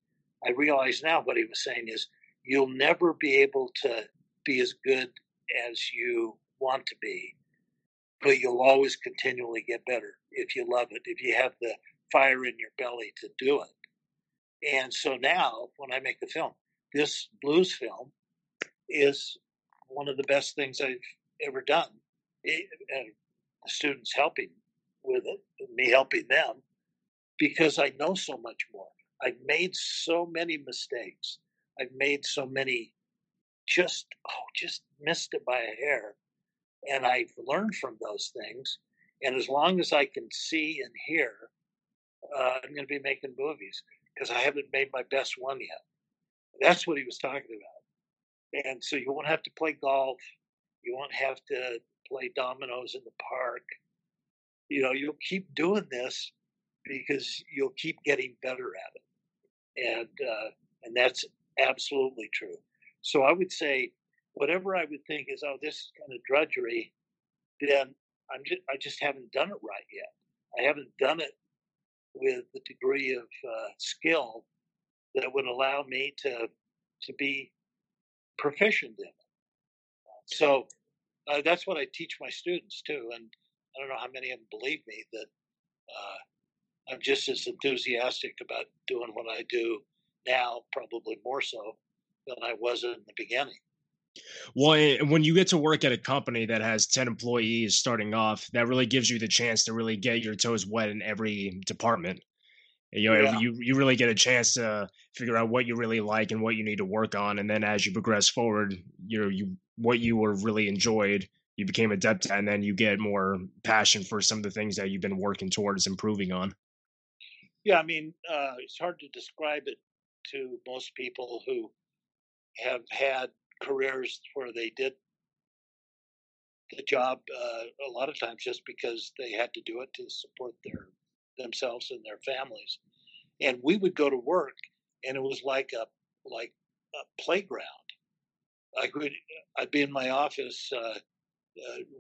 I realize now what he was saying is you'll never be able to be as good as you want to be, but you'll always continually get better if you love it, if you have the fire in your belly to do it. And so now when I make a film, this blues film is one of the best things I've ever done. And the students helping with it, me helping them, because I know so much more. I've made so many mistakes. I've made so many just missed it by a hair. And I've learned from those things. And as long as I can see and hear, I'm going to be making movies because I haven't made my best one yet. That's what he was talking about. And so you won't have to play golf. You won't have to play dominoes in the park. You'll keep doing this because you'll keep getting better at it. And that's absolutely true. So I would say whatever I would think is, this is kind of drudgery, then I just haven't done it right yet. I haven't done it with the degree of skill that would allow me to be proficient in it. So that's what I teach my students too. And I don't know how many of them believe me that I'm just as enthusiastic about doing what I do now, probably more so than I was in the beginning. Well, when you get to work at a company that has 10 employees starting off, that really gives you the chance to really get your toes wet in every department. You really get a chance to figure out what you really like and what you need to work on. And then as you progress forward, what you were really enjoyed, you became adept at, and then you get more passion for some of the things that you've been working towards improving on. Yeah, I mean, it's hard to describe it to most people who have had careers where they did the job a lot of times just because they had to do it to support themselves and their families. And we would go to work, and it was like a playground. I'd be in my office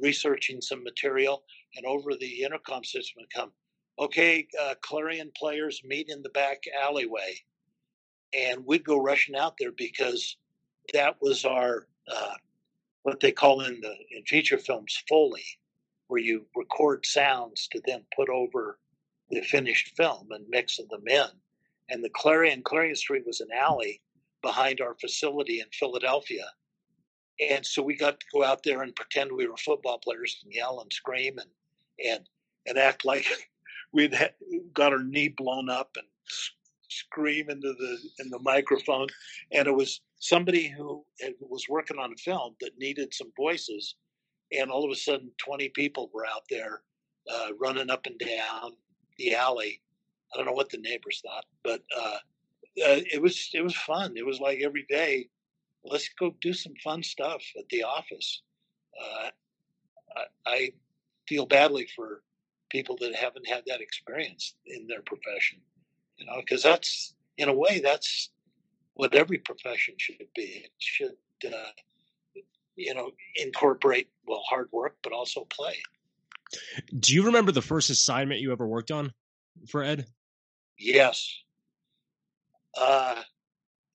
researching some material, and over the intercom system would come, okay, Clarion players meet in the back alleyway. And we'd go rushing out there because that was our what they call in feature films Foley, where you record sounds to then put over the finished film and mix them in. And the Clarion Street was an alley behind our facility in Philadelphia. And so we got to go out there and pretend we were football players and yell and scream and act like we'd got our knee blown up and scream into the microphone. And it was somebody who was working on a film that needed some voices, and all of a sudden 20 people were out there running up and down the alley I don't know what the neighbors thought, but it was fun. It was like every day, let's go do some fun stuff at the office. I feel badly for people that haven't had that experience in their profession, you know, because that's, in a way, that's what every profession should be. It should, you know, incorporate, well, hard work, but also play. Do you remember the first assignment you ever worked on for Ed? Yes.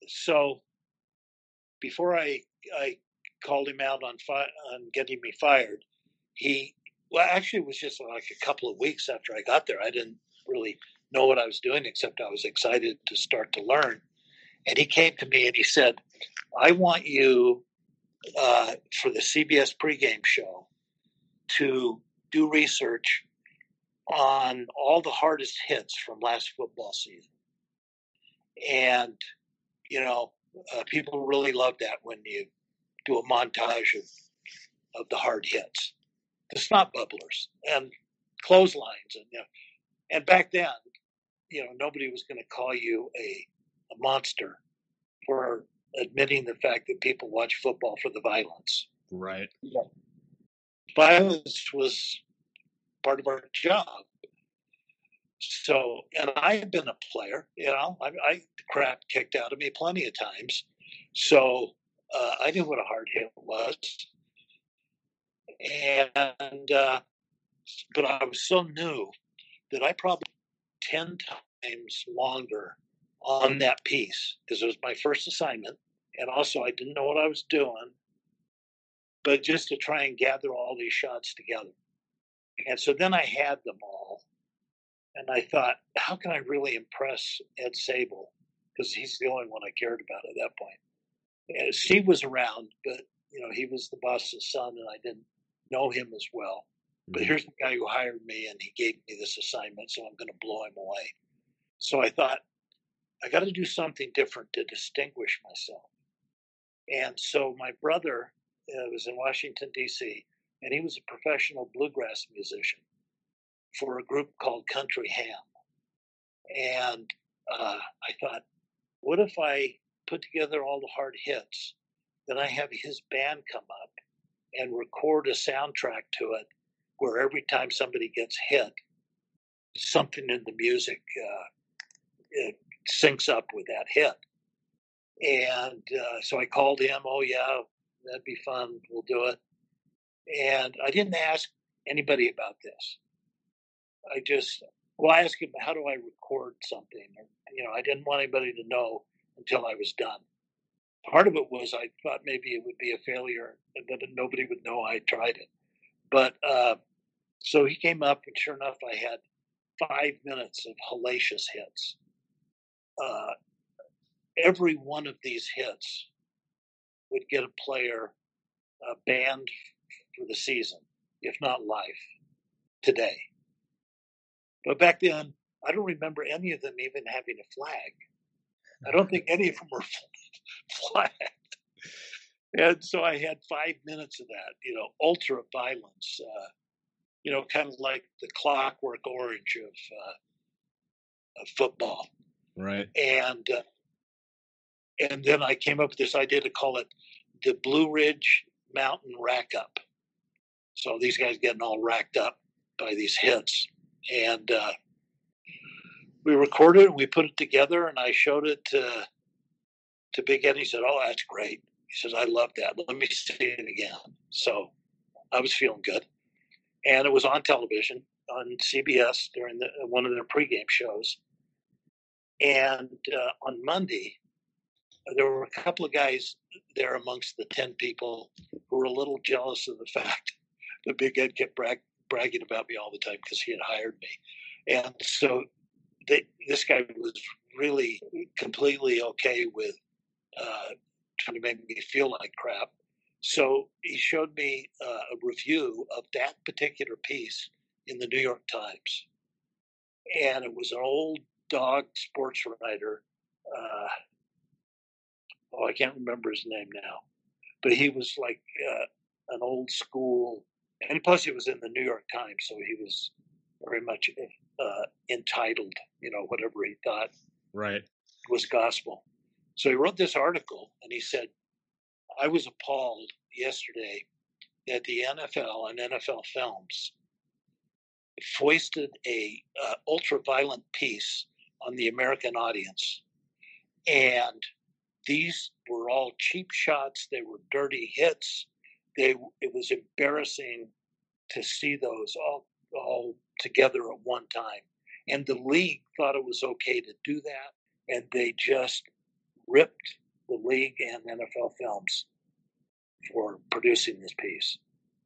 So before I called him out on getting me fired, it was just like a couple of weeks after I got there. I didn't really know what I was doing, except I was excited to start to learn. And he came to me and he said, I want you for the CBS pregame show to do research on all the hardest hits from last football season. And, you know, people really love that when you do a montage of the hard hits, the snot bubblers and clotheslines. And, you know, and back then, you know, nobody was going to call you a monster for admitting the fact that people watch football for the violence. Right. Yeah. Violence was part of our job. So, and I've been a player, you know, I crap kicked out of me plenty of times. So I knew what a hard hit was. And, but I was so new that I probably 10 times longer on that piece, because it was my first assignment. And also I didn't know what I was doing, but just to try and gather all these shots together. And so then I had them all. And I thought, how can I really impress Ed Sabol? Because he's the only one I cared about at that point. And Steve was around, but, you know, he was the boss's son, and I didn't know him as well. But here's the guy who hired me, and he gave me this assignment, so I'm going to blow him away. So I thought, I got to do something different to distinguish myself. And so my brother was in Washington, D.C., and he was a professional bluegrass musician for a group called Country Ham. And I thought, what if I put together all the hard hits, then I have his band come up and record a soundtrack to it where every time somebody gets hit, something in the music it syncs up with that hit. And so I called him, oh yeah, that'd be fun, we'll do it. And I didn't ask anybody about this. I asked him, how do I record something? And, you know, I didn't want anybody to know until I was done. Part of it was I thought maybe it would be a failure and that nobody would know I tried it. But so he came up, and sure enough, I had 5 minutes of hellacious hits. Every one of these hits would get a player banned for the season, if not life, today. But back then, I don't remember any of them even having a flag. I don't think any of them were flagged. And so I had 5 minutes of that, you know, ultra violence, you know, kind of like the Clockwork Orange of football. Right. And then I came up with this idea to call it the Blue Ridge Mountain Rack Up. So these guys getting all racked up by these hits. And we recorded it and we put it together, and I showed it to Big Ed. He said, oh, that's great. He says, I love that. Let me see it again. So I was feeling good. And it was on television, on CBS during one of their pregame shows. And on Monday, there were a couple of guys there amongst the 10 people who were a little jealous of the fact that Big Ed kept bragging about me all the time because he had hired me. And so this guy was really completely okay with trying to make me feel like crap. So he showed me a review of that particular piece in the New York Times. And it was an old dog sports writer. Oh, I can't remember his name now. But he was like an old school. And plus, he was in the New York Times, so he was very much entitled, you know, whatever he thought was gospel. So he wrote this article, and he said, I was appalled yesterday that the NFL and NFL Films foisted a ultra-violent piece on the American audience. And these were all cheap shots. They were dirty hits. It was embarrassing to see those all together at one time. And the league thought it was okay to do that, and they just ripped the league and NFL Films for producing this piece.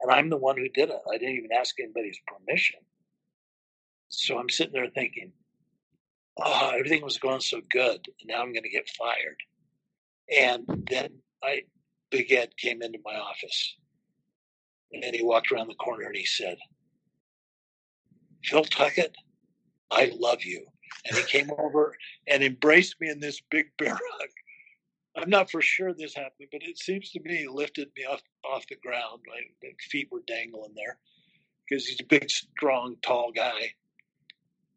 And I'm the one who did it. I didn't even ask anybody's permission. So I'm sitting there thinking, oh, everything was going so good, and now I'm going to get fired. And then Big Ed came into my office, and he walked around the corner, and he said, Phil Tuckett, I love you. And he came over and embraced me in this big bear hug. I'm not for sure this happened, but it seems to me he lifted me off the ground. My feet were dangling there because he's a big, strong, tall guy.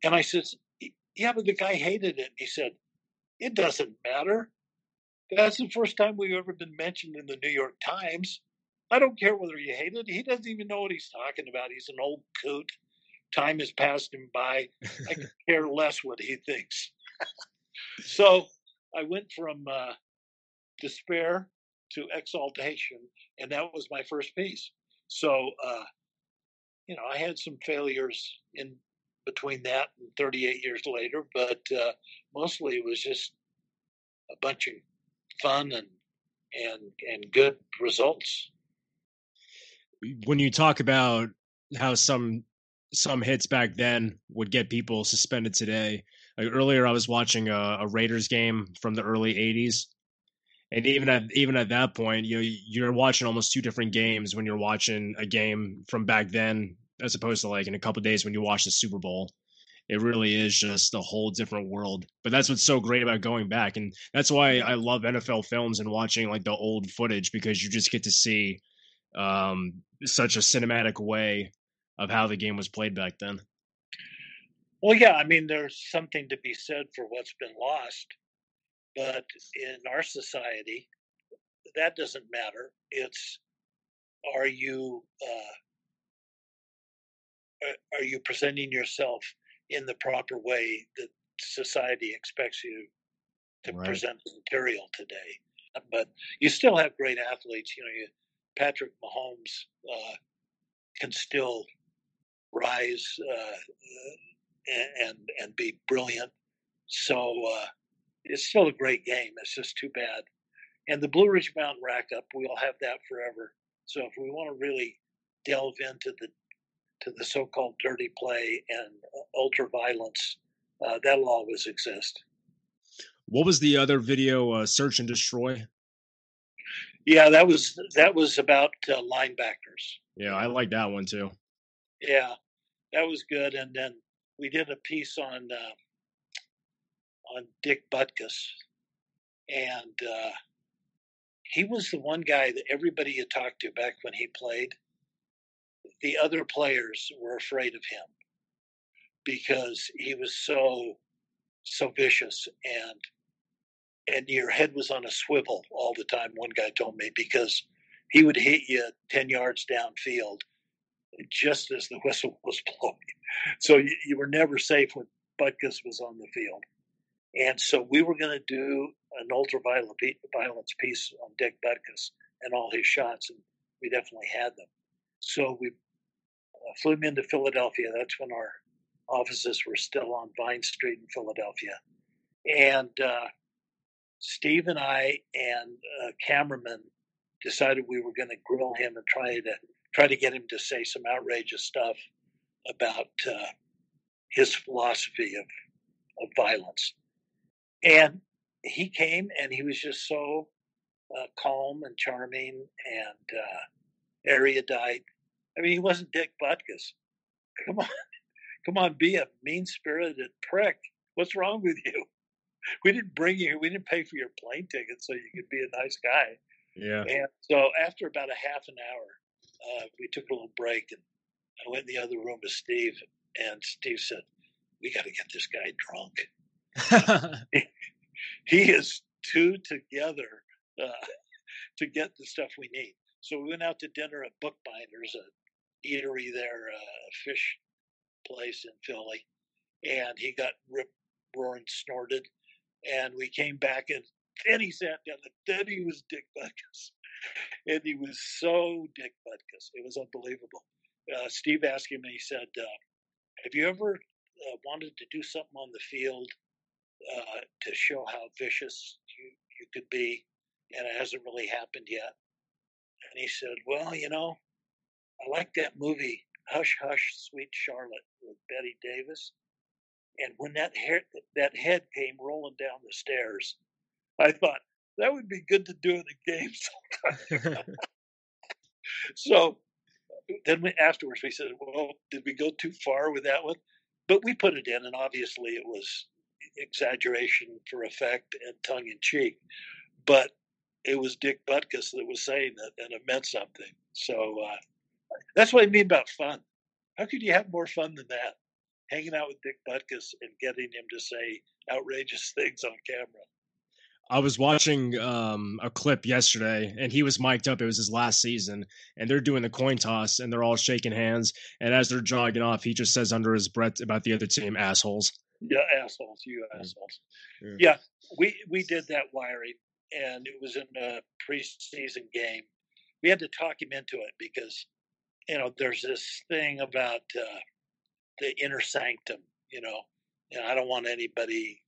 And I said, yeah, but the guy hated it. He said, it doesn't matter. That's the first time we've ever been mentioned in the New York Times. I don't care whether you hate it. He doesn't even know what he's talking about. He's an old coot. Time has passed him by. I could care less what he thinks. So I went from despair to exaltation, and that was my first piece. So, you know, I had some failures in between that and 38 years later, but mostly it was just a bunch of fun and good results. When you talk about how some hits back then would get people suspended today, like earlier I was watching a Raiders game from the early 80s, and even at that point, you're watching almost two different games when you're watching a game from back then as opposed to like in a couple of days when you watch the Super Bowl. It really is just a whole different world. But that's what's so great about going back. And that's why I love NFL Films and watching like the old footage, because you just get to see such a cinematic way of how the game was played back then. Well, yeah, I mean, there's something to be said for what's been lost. But in our society, that doesn't matter. It's, are you presenting yourself in the proper way that society expects you to present the material today? But you still have great athletes. You know, Patrick Mahomes can still rise and be brilliant. So it's still a great game. It's just too bad. And the Blue Ridge Mountain rack-up, we'll have that forever. So if we want to really delve into the so-called dirty play and ultra-violence, that'll always exist. What was the other video, Search and Destroy? Yeah, that was about linebackers. Yeah, I like that one too. Yeah, that was good. And then we did a piece on Dick Butkus. And he was the one guy that everybody you talked to back when he played, the other players were afraid of him because he was so vicious, and your head was on a swivel all the time, one guy told me, because he would hit you 10 yards downfield just as the whistle was blowing. So you were never safe when Butkus was on the field. And so we were going to do an ultra-violence piece on Dick Butkus and all his shots, and we definitely had them. So we flew him into Philadelphia. That's when our offices were still on Vine Street in Philadelphia. And Steve and I and a cameraman decided we were going to grill him and try to get him to say some outrageous stuff about his philosophy of violence. And he came, and he was just so calm and charming and erudite. I mean, he wasn't Dick Butkus. Come on, be a mean-spirited prick. What's wrong with you? We didn't bring you. We didn't pay for your plane ticket so you could be a nice guy. Yeah. And so after about a half an hour, we took a little break, and I went in the other room with Steve, and Steve said, we got to get this guy drunk. He is two together to get the stuff we need. So we went out to dinner at Bookbinder's, a eatery there, a fish place in Philly. And he got rip-roaring snorted. And we came back, and then he sat down, and then he was Dick Butkus. And he was so Dick Butkus. It was unbelievable. Steve asked him, and he said, have you ever wanted to do something on the field to show how vicious you could be? And it hasn't really happened yet. And he said, well, you know, I like that movie, Hush, Hush, Sweet Charlotte with Betty Davis. And when that head came rolling down the stairs, I thought, that would be good to do in a game sometime. So then afterwards we said, well, did we go too far with that one? But we put it in, and obviously it was exaggeration for effect and tongue-in-cheek. But it was Dick Butkus that was saying that, and it meant something. So that's what I mean about fun. How could you have more fun than that? Hanging out with Dick Butkus and getting him to say outrageous things on camera. I was watching a clip yesterday, and he was mic'd up. It was his last season, and they're doing the coin toss, and they're all shaking hands. And as they're jogging off, he just says under his breath about the other team, assholes. Yeah, assholes, you assholes. Yeah, we did that wiring, and it was in a preseason game. We had to talk him into it because, you know, there's this thing about the inner sanctum, you know, and I don't want anybody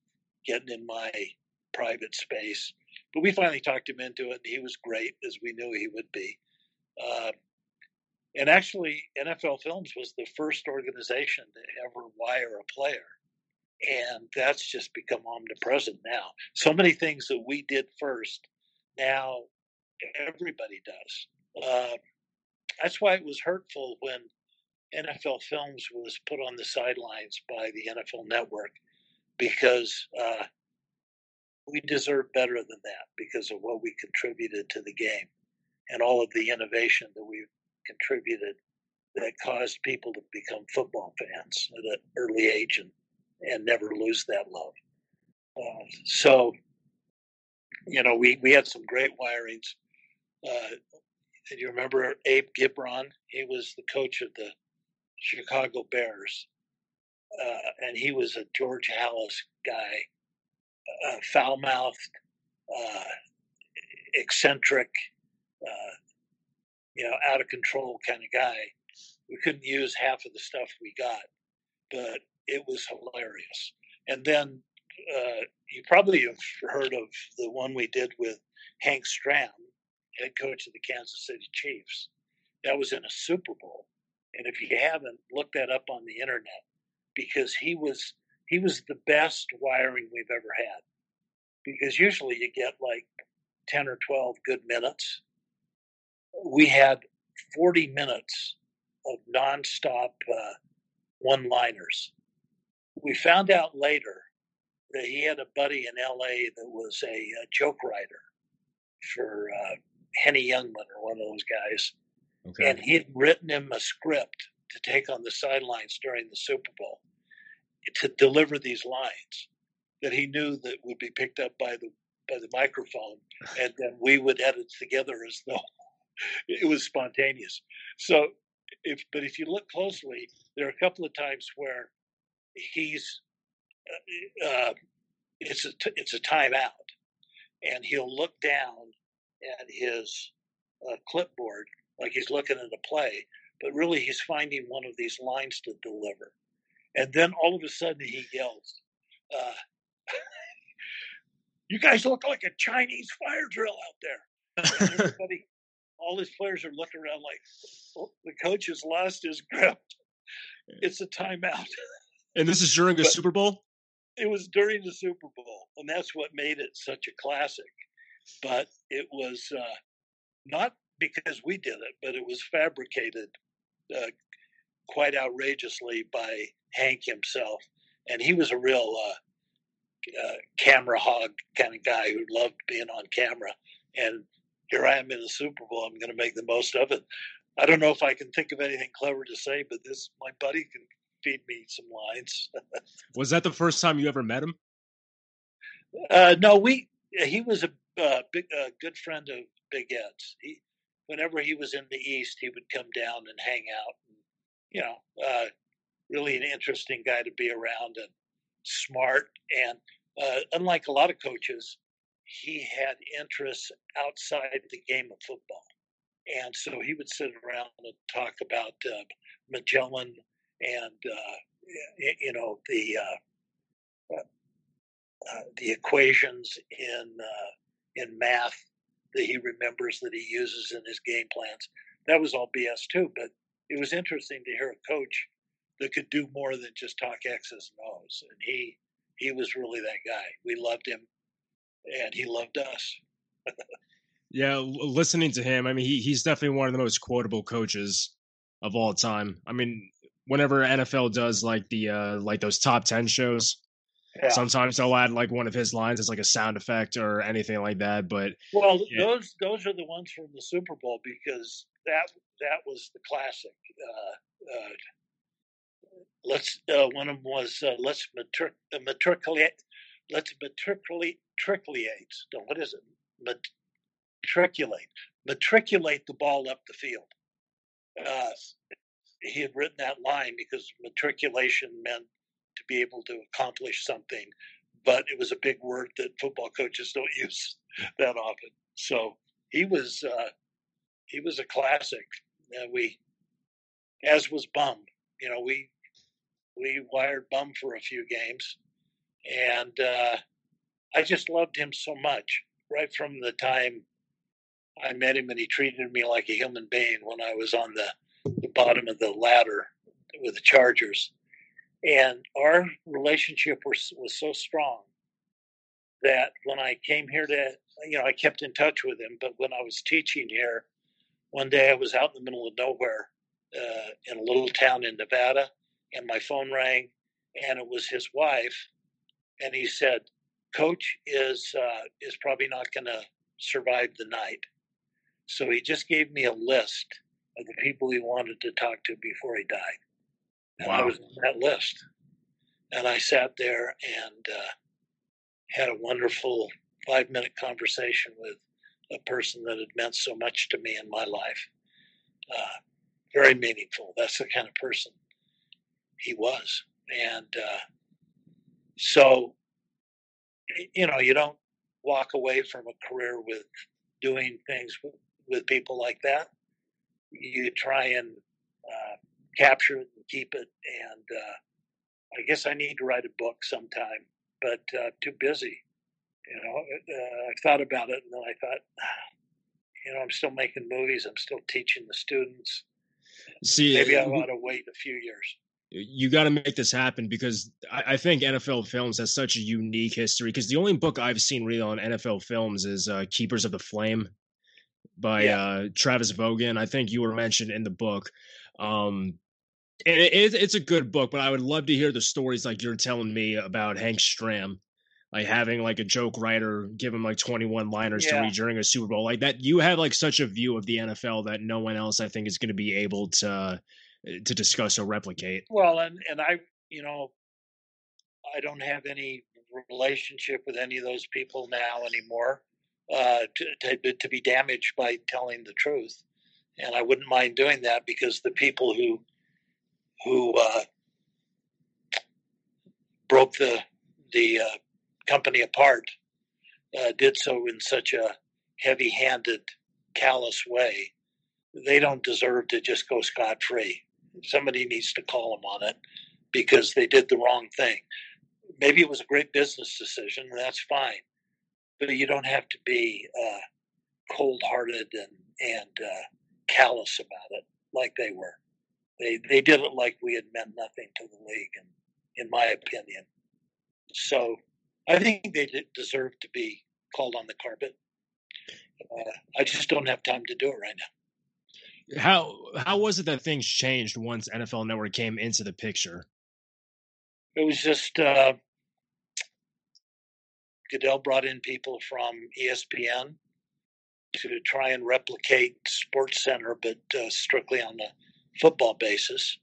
getting in my private space. But we finally talked him into it, and he was great, as we knew he would be. And actually, NFL Films was the first organization to ever wire a player. And that's just become omnipresent now. So many things that we did first, now everybody does. That's why it was hurtful when NFL Films was put on the sidelines by the NFL Network, because we deserve better than that because of what we contributed to the game and all of the innovation that we've contributed that caused people to become football fans at an early age and never lose that love. So, you know, we had some great wirings. Do you remember Abe Gibron? He was the coach of the Chicago Bears, and he was a George Halas guy. Foul-mouthed, eccentric, you know, out of control kind of guy. We couldn't use half of the stuff we got, but it was hilarious. And then you probably have heard of the one we did with Hank Stram, head coach of the Kansas City Chiefs. That was in a Super Bowl. And if you haven't, look that up on the internet, because he was the best wiring we've ever had, because usually you get like 10 or 12 good minutes. We had 40 minutes of nonstop one-liners. We found out later that he had a buddy in L.A. that was a joke writer for Henny Youngman or one of those guys. Okay. And he had written him a script to take on the sidelines during the Super Bowl, to deliver these lines that he knew that would be picked up by the microphone, and then we would edit together as though it was spontaneous. So if you look closely, there are a couple of times where he's it's a timeout, and he'll look down at his clipboard like he's looking at a play, but really he's finding one of these lines to deliver. And then all of a sudden he yells, you guys look like a Chinese fire drill out there. And everybody, all his players are looking around like, oh, the coach has lost his grip. It's a timeout. And this is during the Super Bowl? It was during the Super Bowl. And that's what made it such a classic. But it was not because we did it, but it was fabricated quite outrageously by Hank himself. And he was a real camera hog kind of guy who loved being on camera. And here I am in the Super Bowl. I'm going to make the most of it. I don't know if I can think of anything clever to say, but this, my buddy can feed me some lines. Was that the first time you ever met him? No, he was a good friend of Big Ed's. Whenever he was in the East, he would come down and hang out. And, you know, really an interesting guy to be around and smart. And unlike a lot of coaches, he had interests outside the game of football. And so he would sit around and talk about Magellan and, the equations in math that he remembers that he uses in his game plans. That was all BS too, but it was interesting to hear a coach that could do more than just talk X's and O's. And he was really that guy. We loved him and he loved us. Yeah, listening to him, I mean, he's definitely one of the most quotable coaches of all time. I mean, whenever NFL does like the like those top 10 shows, yeah, sometimes they'll add like one of his lines as like a sound effect or anything like that. But well, yeah, those are the ones from the Super Bowl because that was the classic. One of them was let's matriculate. No, what is it? Matriculate the ball up the field. He had written that line because matriculation meant to be able to accomplish something, but it was a big word that football coaches don't use that often. So he was a classic. And as was Bum, you know, we wired Bum for a few games, and I just loved him so much right from the time I met him, and he treated me like a human being when I was on the bottom of the ladder with the Chargers. And our relationship was so strong that when I came here I kept in touch with him. But when I was teaching here, one day I was out in the middle of nowhere in a little town in Nevada, and my phone rang, and it was his wife. And he said, Coach is probably not going to survive the night. So he just gave me a list of the people he wanted to talk to before he died. And wow. I was on that list. And I sat there and had a wonderful 5-minute conversation with a person that had meant so much to me in my life. Very meaningful. That's the kind of person he was. And so, you know, you don't walk away from a career with doing things with people like that. You try and capture it and keep it. And I guess I need to write a book sometime, but too busy. You know, I thought about it, and then I thought, I'm still making movies. I'm still teaching the students. See, maybe I ought to wait a few years. You got to make this happen because I think NFL Films has such a unique history. Because the only book I've seen really on NFL Films is Keepers of the Flame by Travis Vogan. I think you were mentioned in the book. And it's a good book, but I would love to hear the stories like you're telling me about Hank Stram, like having like a joke writer give him like 21 liners to read during a Super Bowl like that. You have like such a view of the NFL that no one else I think is going to be able to discuss or replicate. Well, and I, I don't have any relationship with any of those people now anymore to be damaged by telling the truth. And I wouldn't mind doing that because the people who broke the company apart did so in such a heavy-handed, callous way. They don't deserve to just go scot-free. Somebody needs to call them on it because they did the wrong thing. Maybe it was a great business decision, and that's fine. But you don't have to be cold-hearted and callous about it like they were. They did it like we had meant nothing to the league, and in my opinion. So I think they deserve to be called on the carpet. I just don't have time to do it right now. How was it that things changed once NFL Network came into the picture? It was just Goodell brought in people from ESPN to try and replicate SportsCenter, but strictly on the football basis.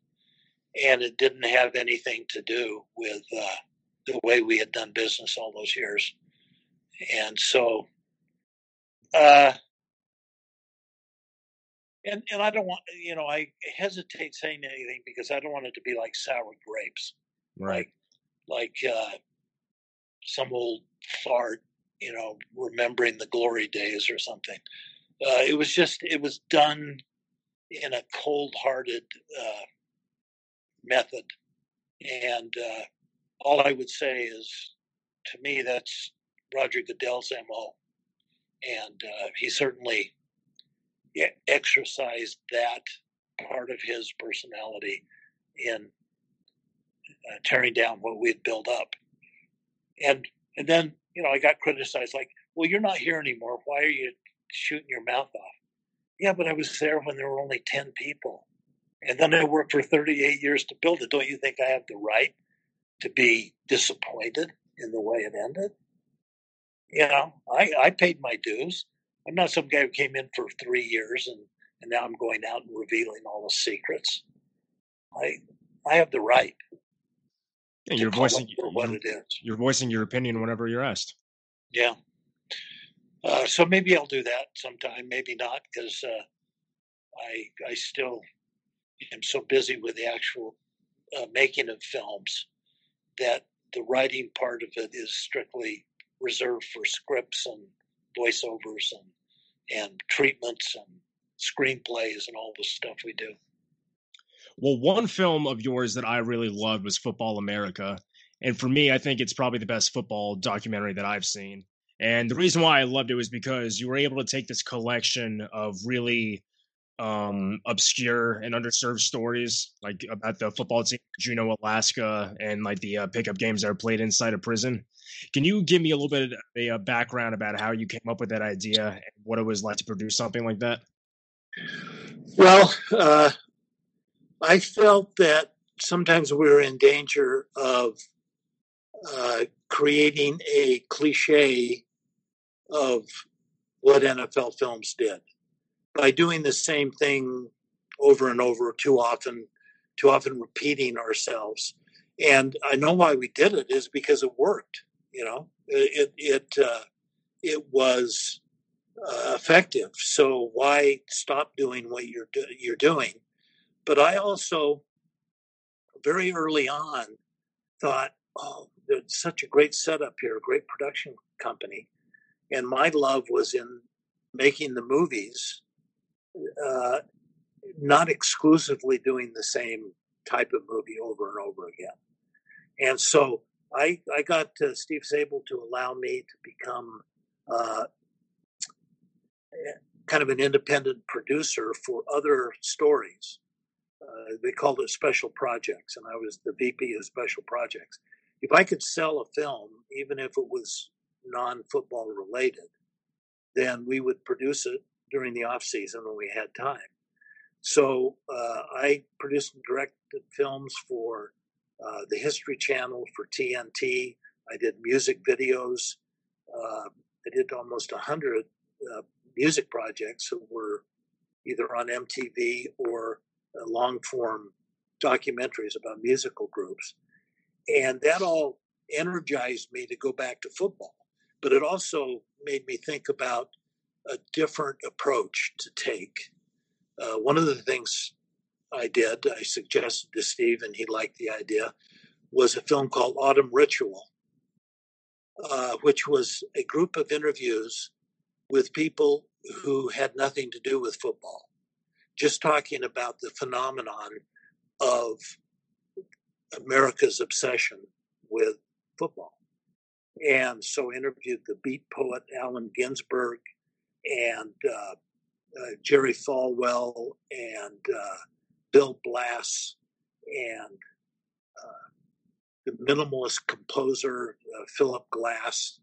and it didn't have anything to do with the way we had done business all those years. And so, and I don't want, you know, I hesitate saying anything because I don't want it to be like sour grapes, right? Like some old fart, you know, remembering the glory days or something. It was just, it was done in a cold-hearted method. And all I would say is, to me, that's Roger Goodell's MO. And he certainly exercised that part of his personality in tearing down what we had built up. And then, you know, I got criticized, like, well, you're not here anymore. Why are you shooting your mouth off? Yeah, but I was there when there were only 10 people. And then I worked for 38 years to build it. Don't you think I have the right to be disappointed in the way it ended? You know, I paid my dues. I'm not some guy who came in for 3 years and now I'm going out and revealing all the secrets. I have the right. And you're voicing what it is. You're voicing your opinion whenever you're asked. Yeah. So maybe I'll do that sometime. Maybe not, because I still am so busy with the actual making of films that the writing part of it is strictly reserved for scripts and voiceovers and treatments and screenplays and all the stuff we do. Well, one film of yours that I really loved was Football America. And for me, I think it's probably the best football documentary that I've seen. And the reason why I loved it was because you were able to take this collection of really obscure and underserved stories, like about the football team in Juneau, Alaska, and like the pickup games that are played inside a prison. Can you give me a little bit of a background about how you came up with that idea and what it was like to produce something like that? Well, I felt that sometimes we were in danger of creating a cliche of what NFL Films did by doing the same thing over and over too often repeating ourselves. And I know why we did it is because it worked. You know, it was effective. So why stop doing what you're doing? But I also very early on thought, oh, there's such a great setup here, a great production company. And my love was in making the movies, not exclusively doing the same type of movie over and over again. And so I got Steve Sabol to allow me to become kind of an independent producer for other stories. They called it special projects, and I was the VP of special projects. If I could sell a film, even if it was non-football related, then we would produce it during the off season when we had time. So I produced and directed films for the History Channel, for TNT. I did music videos. I did almost 100 music projects that were either on MTV or long-form documentaries about musical groups. And that all energized me to go back to football. But it also made me think about a different approach to take. One of the things I suggested to Steve, and he liked the idea, was a film called Autumn Ritual, which was a group of interviews with people who had nothing to do with football, just talking about the phenomenon of America's obsession with football. And so interviewed the beat poet Allen Ginsberg and Jerry Falwell and Bill Blass and the minimalist composer Philip Glass.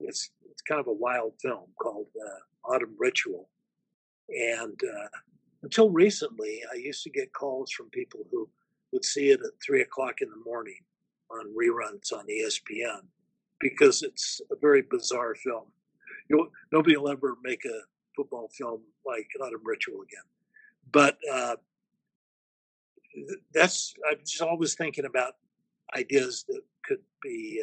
It's kind of a wild film called Autumn Ritual. And until recently, I used to get calls from people who would see it at 3 o'clock in the morning on reruns on ESPN because it's a very bizarre film. Nobody will ever make a football film like Autumn Ritual again. But that's, I'm just always thinking about ideas that could be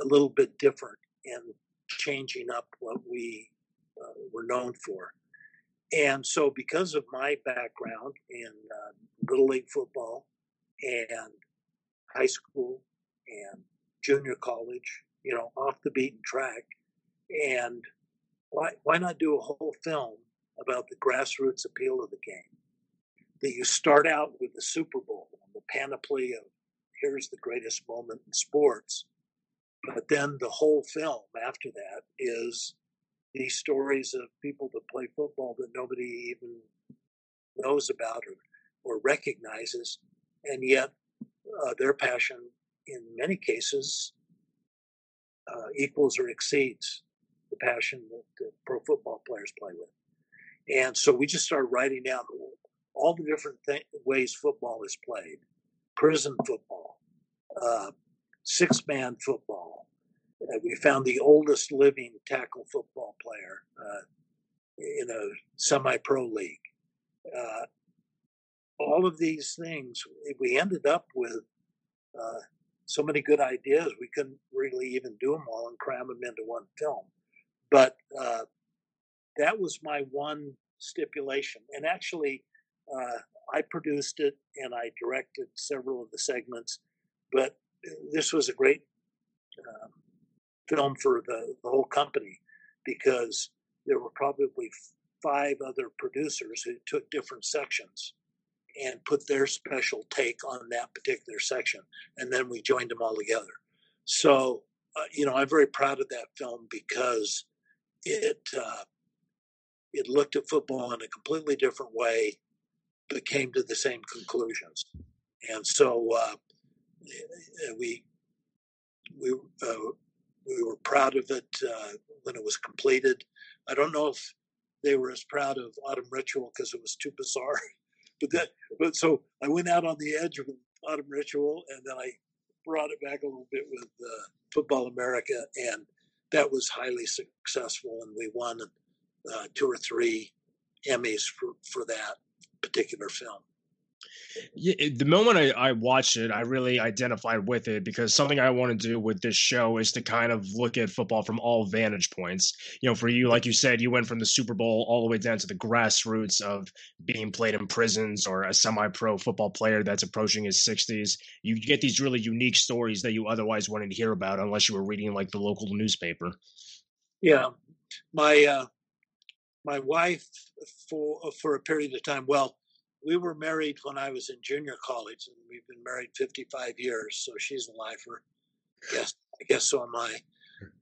a little bit different and changing up what we were known for. And so because of my background in Little League football and high school and junior college, you know, off the beaten track, and why not do a whole film about the grassroots appeal of the game? That you start out with the Super Bowl and the panoply of here's the greatest moment in sports, but then the whole film after that is these stories of people that play football that nobody even knows about or recognizes, and yet their passion in many cases equals or exceeds the passion that pro football players play with. And so we just started writing down all the different ways football is played: prison football, six-man football. We found the oldest living tackle football player in a semi-pro league. All of these things, we ended up with so many good ideas, we couldn't really even do them all and cram them into one film. But that was my one stipulation. And actually, I produced it and I directed several of the segments, but this was a great film for the whole company, because there were probably five other producers who took different sections and put their special take on that particular section. And then we joined them all together. So, you know, I'm very proud of that film because it looked at football in a completely different way, but came to the same conclusions. And so we were proud of it when it was completed. I don't know if they were as proud of Autumn Ritual because it was too bizarre. But so I went out on the edge with Autumn Ritual, and then I brought it back a little bit with Football America, and that was highly successful, and we won 2 or 3 Emmys for that particular film. Yeah, the moment I watched it, I really identified with it, because something I want to do with this show is to kind of look at football from all vantage points. You know, for you, like you said, you went from the Super Bowl all the way down to the grassroots of being played in prisons or a semi-pro football player that's approaching his 60s. You get these really unique stories that you otherwise wouldn't hear about unless you were reading like the local newspaper. Yeah. My wife for a period of time, well, we were married when I was in junior college, and we've been married 55 years, so she's a lifer. Yes, I guess so am I.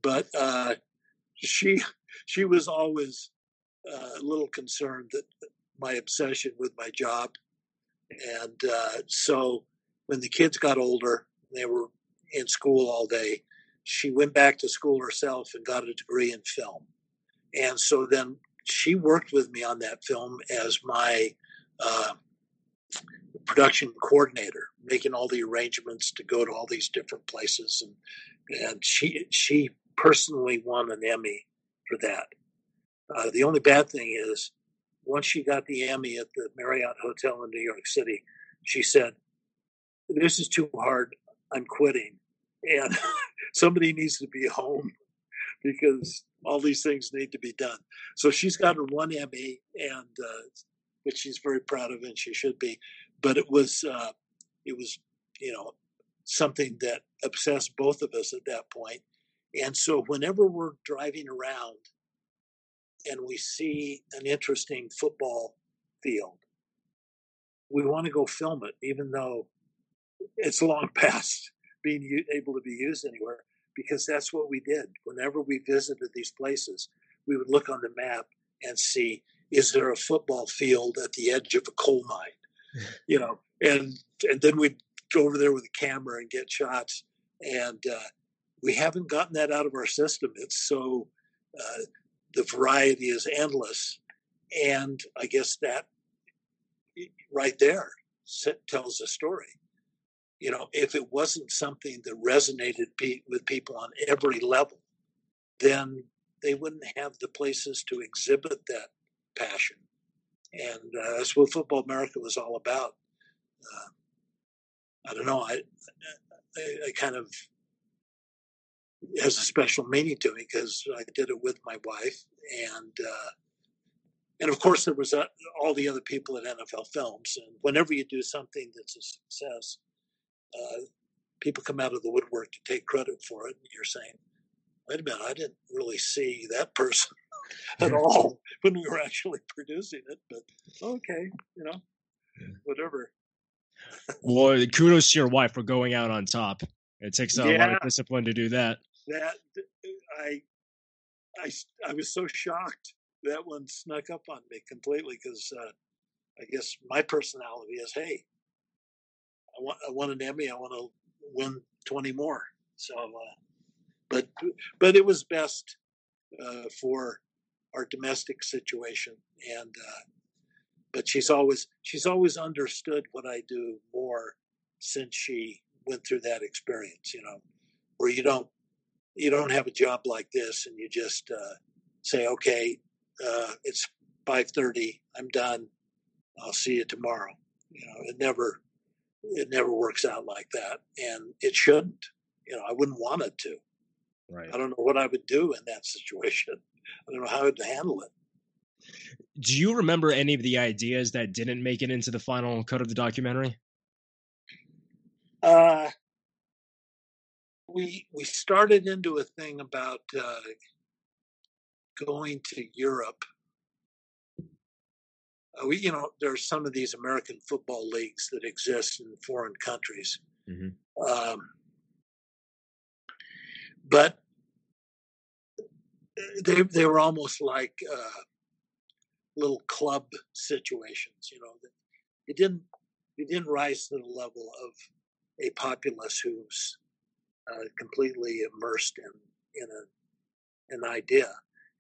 But she was always a little concerned that my obsession with my job. And so when the kids got older, they were in school all day, she went back to school herself and got a degree in film. And so then she worked with me on that film as my production coordinator, making all the arrangements to go to all these different places, and she personally won an Emmy for that. The only bad thing is, once she got the Emmy at the Marriott Hotel in New York City, she said, "This is too hard. I'm quitting, and somebody needs to be home because all these things need to be done." So she's got her one Emmy, and which she's very proud of, and she should be. But it was, you know, something that obsessed both of us at that point. And so whenever we're driving around and we see an interesting football field, we want to go film it, even though it's long past being able to be used anywhere, because that's what we did. Whenever we visited these places, we would look on the map and see, is there a football field at the edge of a coal mine? You know, and then we'd go over there with a camera and get shots. And we haven't gotten that out of our system. It's so the variety is endless. And I guess that right there tells a story. You know, if it wasn't something that resonated with people on every level, then they wouldn't have the places to exhibit that passion. And that's what Football America was all about. I don't know. I kind of, it has a special meaning to me because I did it with my wife, and of course there was all the other people at NFL Films. And whenever you do something that's a success, people come out of the woodwork to take credit for it. And you're saying, wait a minute, I didn't really see that person at all when we were actually producing it, but okay, you know, whatever. Well, kudos to your wife for going out on top. It takes a lot of discipline to do that. I was so shocked. That one snuck up on me completely because I guess my personality is, hey, I want an Emmy. I want to win 20 more. So, but it was best for our domestic situation. And but she's always understood what I do more since she went through that experience, you know, where you don't have a job like this and you just say, okay, it's 5:30, I'm done, I'll see you tomorrow. You know, it never works out like that, and it shouldn't. You know, I wouldn't want it to. Right. I don't know what I would do in that situation. I don't know how to handle it. Do you remember any of the ideas that didn't make it into the final cut of the documentary? We started into a thing about going to Europe. There are some of these American football leagues that exist in foreign countries. Mm-hmm. But they were almost like little club situations, you know. It didn't rise to the level of a populace who's completely immersed in an idea.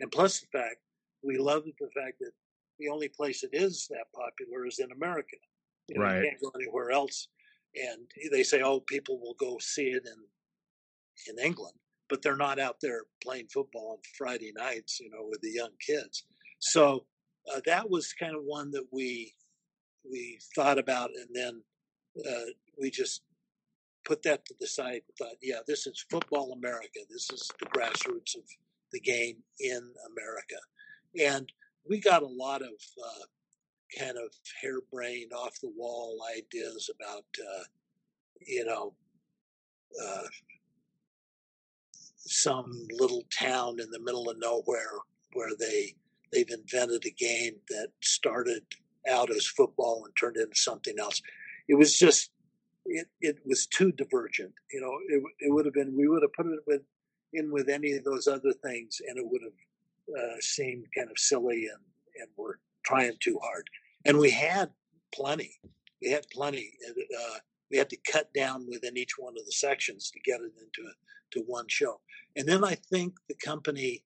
And plus the fact, we love the fact that the only place it is that popular is in America. You know, right. You can't go anywhere else. And they say, oh, people will go see it in England, but they're not out there playing football on Friday nights, you know, with the young kids. So that was kind of one that we thought about, and then we just put that to the side and thought, yeah, this is football America. This is the grassroots of the game in America. And we got a lot of kind of harebrained, off the wall ideas about, you know, some little town in the middle of nowhere where they've invented a game that started out as football and turned into something else. It was just, it was too divergent. You know, it would have been, we would have put it in with any of those other things, and it would have seemed kind of silly, and we're trying too hard. And we had plenty. We had to cut down within each one of the sections to get it into one show. And then I think the company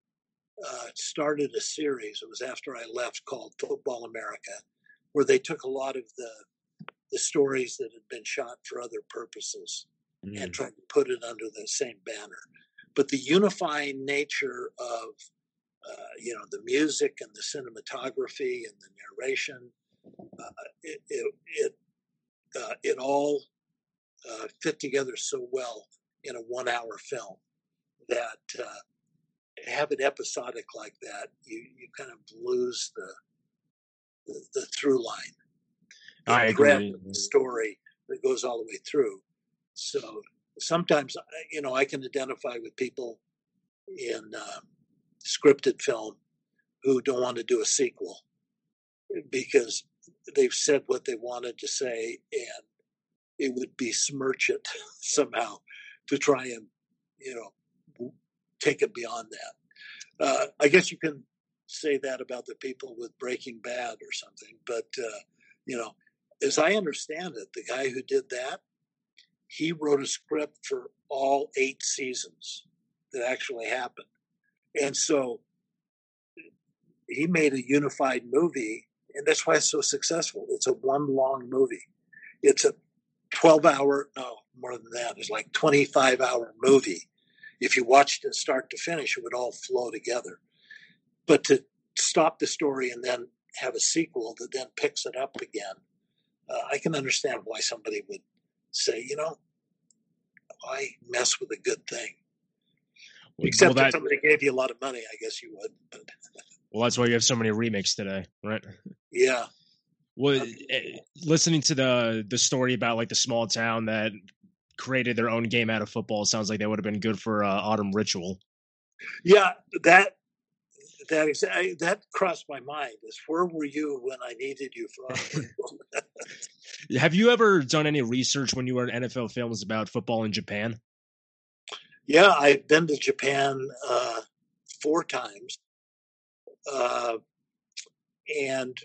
started a series. It was after I left, called Football America, where they took a lot of the stories that had been shot for other purposes and tried to put it under the same banner. But the unifying nature of, you know, the music and the cinematography and the narration, it all fit together so well in a 1-hour film that have it episodic like that, you kind of lose the through line. I agree. The story that goes all the way through. So sometimes, you know, I can identify with people in scripted film who don't want to do a sequel because they've said what they wanted to say, and it would besmirch it somehow to try and, you know, take it beyond that. I guess you can say that about the people with Breaking Bad or something, but, you know, as I understand it, the guy who did that, he wrote a script for all 8 seasons that actually happened. And so he made a unified movie, and that's why it's so successful. It's a one long movie. It's a 12-hour, no, more than that. It's like 25-hour movie. If you watched it start to finish, it would all flow together. But to stop the story and then have a sequel that then picks it up again I can understand why somebody would say, you know, why mess with a good thing? Well, except if somebody gave you a lot of money, I guess you would. But. Well, that's why you have so many remakes today, right? Yeah. Well, listening to the story about like the small town that created their own game out of football, it sounds like that would have been good for Autumn Ritual. Yeah, that crossed my mind. Is where were you when I needed you for Autumn Ritual? Have you ever done any research when you were at NFL Films about football in Japan? Yeah, I've been to Japan 4 times, and.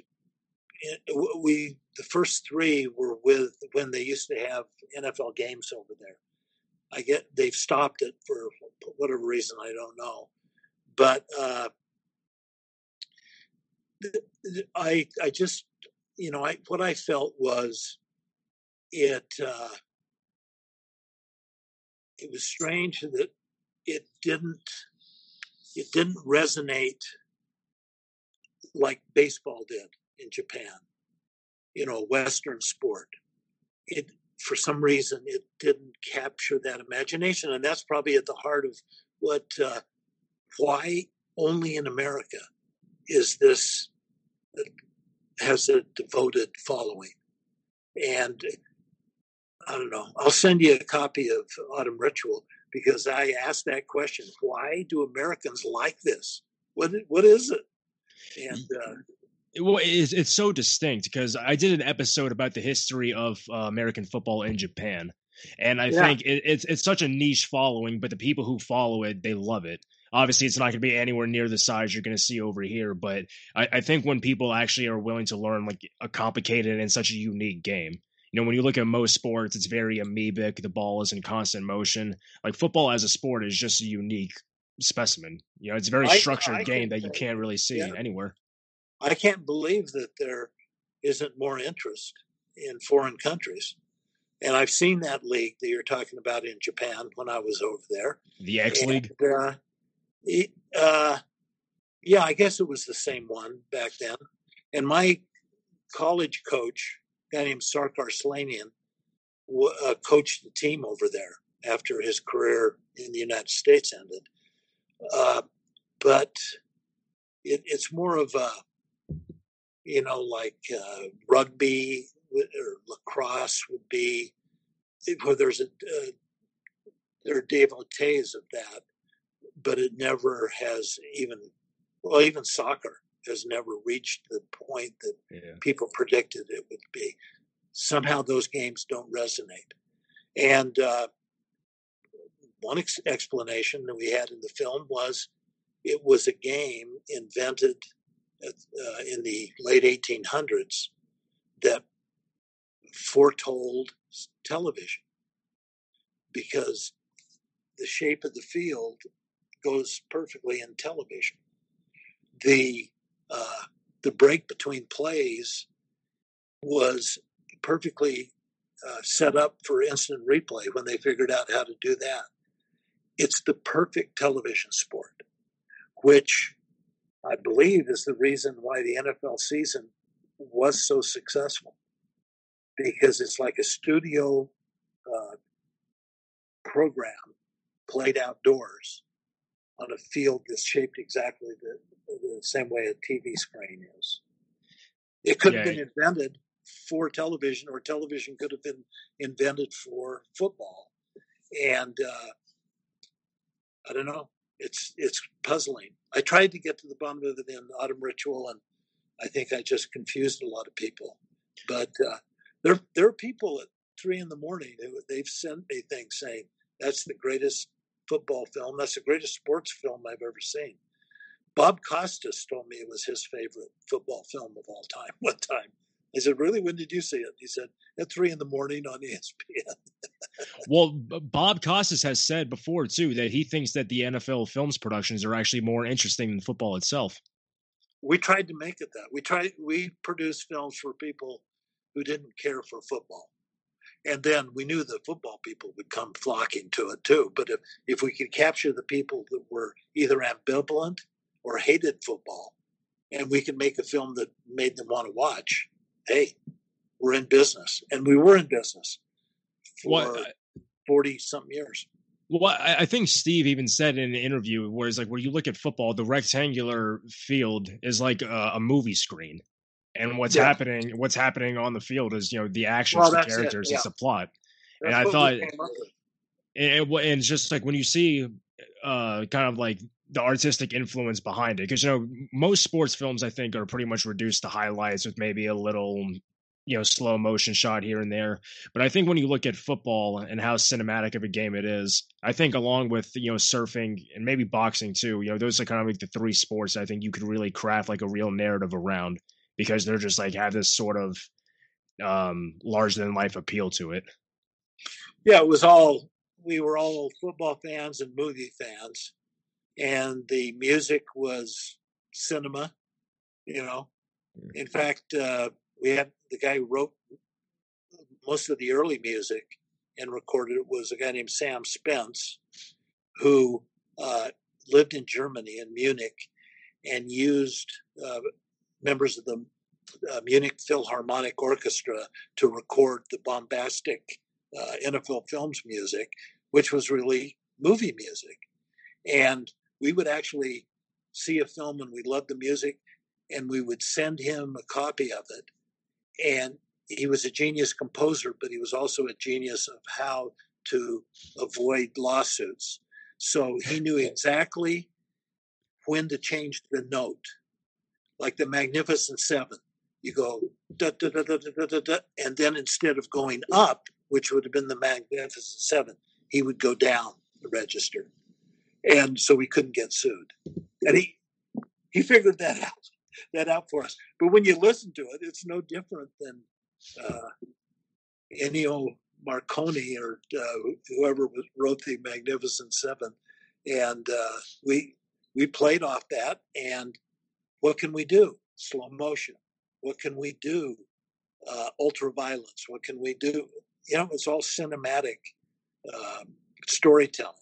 The first 3 were with when they used to have NFL games over there. They've stopped it for whatever reason, I don't know. But I just, you know, what I felt was it was strange that it didn't resonate like baseball did. In Japan, you know, Western sport. It, for some reason, it didn't capture that imagination. And that's probably at the heart of why only in America is this, has a devoted following. And I don't know, I'll send you a copy of Autumn Ritual because I asked that question. Why do Americans like this? What is it? And, well, it's so distinct because I did an episode about the history of American football in Japan, and I think it's such a niche following, but the people who follow it, they love it. Obviously, it's not going to be anywhere near the size you're going to see over here, but I think when people actually are willing to learn like a complicated and such a unique game, you know, when you look at most sports, it's very amoebic. The ball is in constant motion. Like football as a sport is just a unique specimen. You know, it's a very structured game that you can't really see anywhere. I can't believe that there isn't more interest in foreign countries. And I've seen that league that you're talking about in Japan when I was over there. The X League? Yeah, I guess it was the same one back then. And my college coach, a guy named Sarkar Slanian, coached the team over there after his career in the United States ended. But it's more of a, you know, like rugby or lacrosse would be, where there's there are devotees of that, but it never has even soccer has never reached the point that people predicted it would be. Somehow those games don't resonate. And one explanation that we had in the film was it was a game invented in the late 1800s that foretold television, because the shape of the field goes perfectly in television. The break between plays was perfectly set up for instant replay when they figured out how to do that. It's the perfect television sport, which I believe is the reason why the NFL season was so successful, because it's like a studio program played outdoors on a field that's shaped exactly the same way a TV screen is. It could have been invented for television, or television could have been invented for football. And I don't know. It's puzzling. I tried to get to the bottom of it in Autumn Ritual, and I think I just confused a lot of people. But there are people at 3 a.m. who they've sent me things saying that's the greatest football film, that's the greatest sports film I've ever seen. Bob Costas told me it was his favorite football film of all time. One time, I said, "Really? When did you see it?" He said, "At 3 a.m. on ESPN." Well, Bob Costas has said before, too, that he thinks that the NFL Films productions are actually more interesting than football itself. We tried to make it that. We produced films for people who didn't care for football. And then we knew the football people would come flocking to it, too. But if we could capture the people that were either ambivalent or hated football, and we could make a film that made them want to watch, hey, were in business, and we were in business for 40-something years. Well, I think Steve even said in an interview where he's like, when you look at football, the rectangular field is like a movie screen. And what's happening on the field is, you know, the actions, the characters, it's a plot. That's and I thought, and just like when you see kind of like the artistic influence behind it, because, you know, most sports films, I think, are pretty much reduced to highlights with maybe a little, you know, slow motion shot here and there. But I think when you look at football and how cinematic of a game it is, I think along with, you know, surfing and maybe boxing too, you know, those are kind of like the three sports I think you could really craft like a real narrative around, because they're just like have this sort of larger than life appeal to it. Yeah, it was all, we were all football fans and movie fans, and the music was cinema, you know. In fact, we had the guy who wrote most of the early music and recorded it was a guy named Sam Spence, who lived in Germany, in Munich, and used members of the Munich Philharmonic Orchestra to record the bombastic NFL Films music, which was really movie music. And we would actually see a film and we loved the music, and we would send him a copy of it. And he was a genius composer, but he was also a genius of how to avoid lawsuits. So he knew exactly when to change the note. Like the Magnificent Seven, you go da, da, da, da, da, da, da, and then instead of going up, which would have been the Magnificent Seven, he would go down the register, and so we couldn't get sued. And he figured that out for us. But when you listen to it, it's no different than Ennio Morricone or whoever wrote the Magnificent Seven, and we played off that. And what can we do? Slow motion. What can we do? Ultraviolence. What can we do? You know, it's all cinematic storytelling.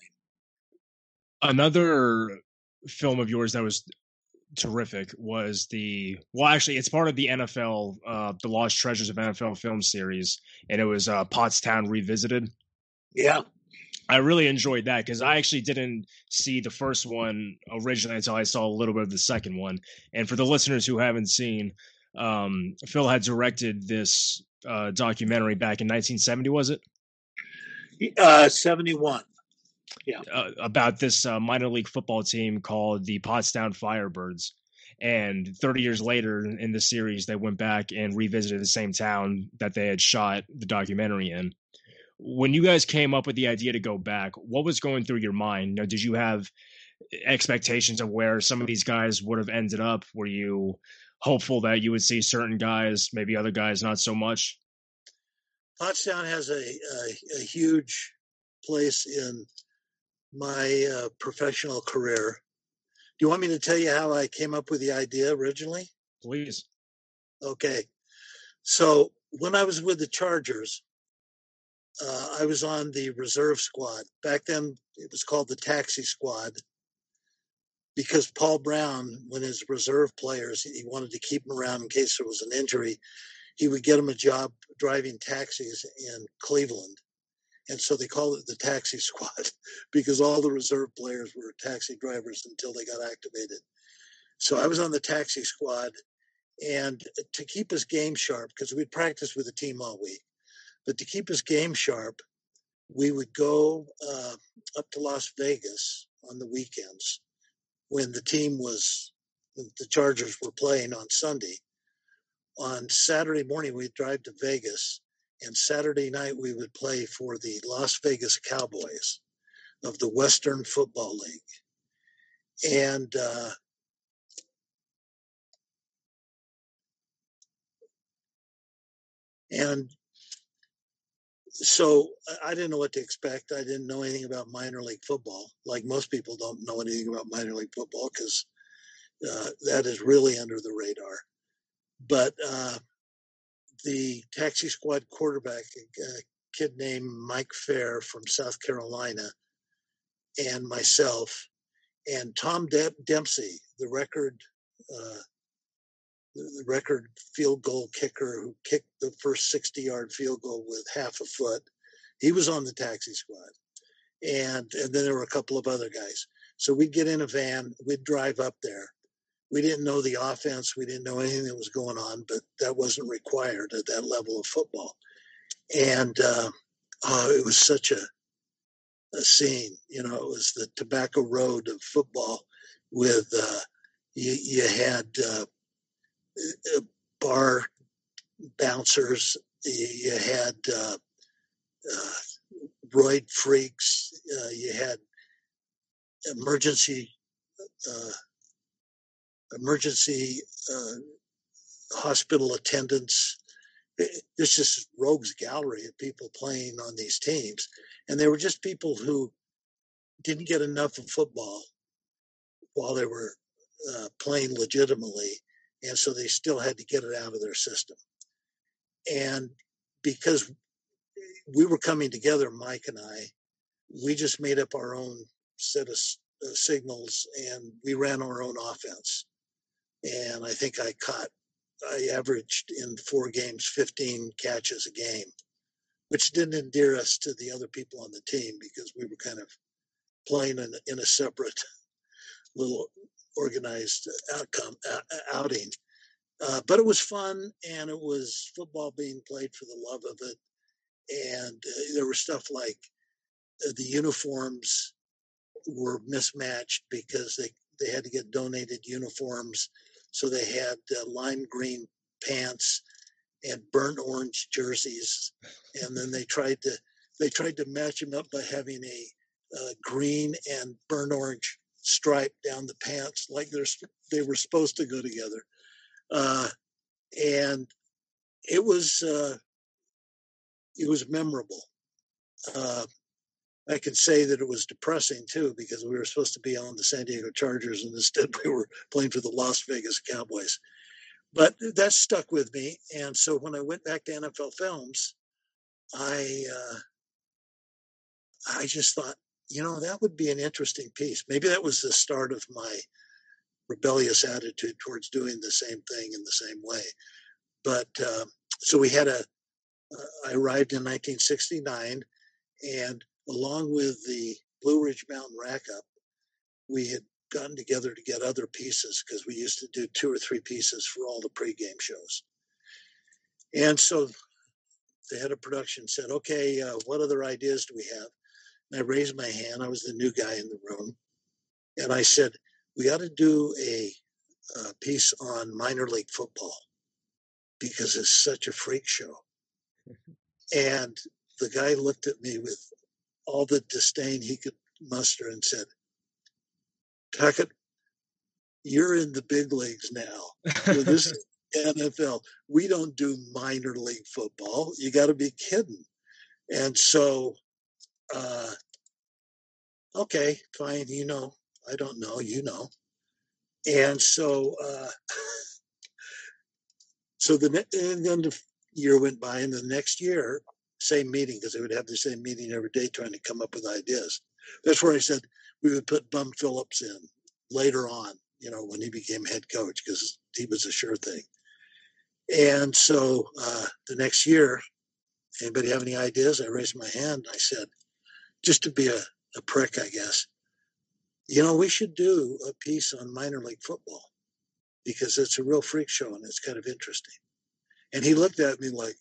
Another film of yours that was terrific was it's part of the NFL, the Lost Treasures of NFL Film series, and it was Pottstown Revisited. Yeah. I really enjoyed that because I actually didn't see the first one originally until I saw a little bit of the second one. And for the listeners who haven't seen, Phil had directed this documentary back in 1970, was it? 71. Yeah. About this minor league football team called the Pottstown Firebirds. And 30 years later in the series, they went back and revisited the same town that they had shot the documentary in. When you guys came up with the idea to go back, what was going through your mind? Now, did you have expectations of where some of these guys would have ended up? Were you hopeful that you would see certain guys, maybe other guys not so much? Pottstown has a huge place in my professional career. Do you want me to tell you how I came up with the idea originally? Please. Okay. So when I was with the Chargers, I was on the reserve squad. Back then, it was called the taxi squad, because Paul Brown, when his reserve players, he wanted to keep them around in case there was an injury. He would get them a job driving taxis in Cleveland. And so they called it the taxi squad because all the reserve players were taxi drivers until they got activated. So I was on the taxi squad, and to keep us game sharp, because we'd practice with the team all week. But to keep his game sharp, we would go up to Las Vegas on the weekends when the Chargers were playing on Sunday. On Saturday morning, we'd drive to Vegas, and Saturday night we would play for the Las Vegas Cowboys of the Western Football League. And so I didn't know what to expect. I didn't know anything about minor league football. Like most people don't know anything about minor league football because that is really under the radar. But the taxi squad quarterback, a kid named Mike Fair from South Carolina, and myself, and Tom Dempsey, the record the record field goal kicker who kicked the first 60-yard field goal with half a foot. He was on the taxi squad. And then there were a couple of other guys. So we'd get in a van, we'd drive up there. We didn't know the offense. We didn't know anything that was going on, but that wasn't required at that level of football. And it was such a scene. You know, it was the Tobacco Road of football with you had bar bouncers. You had roid freaks. You had emergency hospital attendants. It's just rogues gallery of people playing on these teams. And they were just people who didn't get enough of football while they were playing legitimately. And so they still had to get it out of their system. And because we were coming together, Mike and I, we just made up our own set of signals and we ran our own offense. And I think I averaged in 4 games 15 catches a game, which didn't endear us to the other people on the team because we were kind of playing in a separate little organized outing. But it was fun, and it was football being played for the love of it. And there was stuff like the uniforms were mismatched because they had to get donated uniforms. So they had lime green pants and burnt orange jerseys, and then they tried to match them up by having a green and burnt orange stripe down the pants, like they were supposed to go together. And it was memorable. I can say that it was depressing, too, because we were supposed to be on the San Diego Chargers, and instead we were playing for the Las Vegas Cowboys. But that stuck with me, and so when I went back to NFL Films, I just thought, that would be an interesting piece. Maybe that was the start of my rebellious attitude towards doing the same thing in the same way. But so we had I arrived in 1969, and along with the Blue Ridge Mountain Rack-Up, we had gotten together to get other pieces because we used to do 2 or 3 pieces for all the pregame shows. And so the head of production said, okay, what other ideas do we have? And I raised my hand. I was the new guy in the room. And I said, we ought to do a piece on minor league football because it's such a freak show. And the guy looked at me with all the disdain he could muster and said, Tuckett, you're in the big leagues now. This is NFL. We don't do minor league football. You got to be kidding. And so, okay, fine. I don't know, And so, then the year went by, and the next year, same meeting, because they would have the same meeting every day trying to come up with ideas. That's where I said we would put Bum Phillips in later on, when he became head coach, because he was a sure thing. And so the next year, anybody have any ideas? I raised my hand. I said, just to be a prick, I guess, we should do a piece on minor league football because it's a real freak show and it's kind of interesting. And he looked at me like,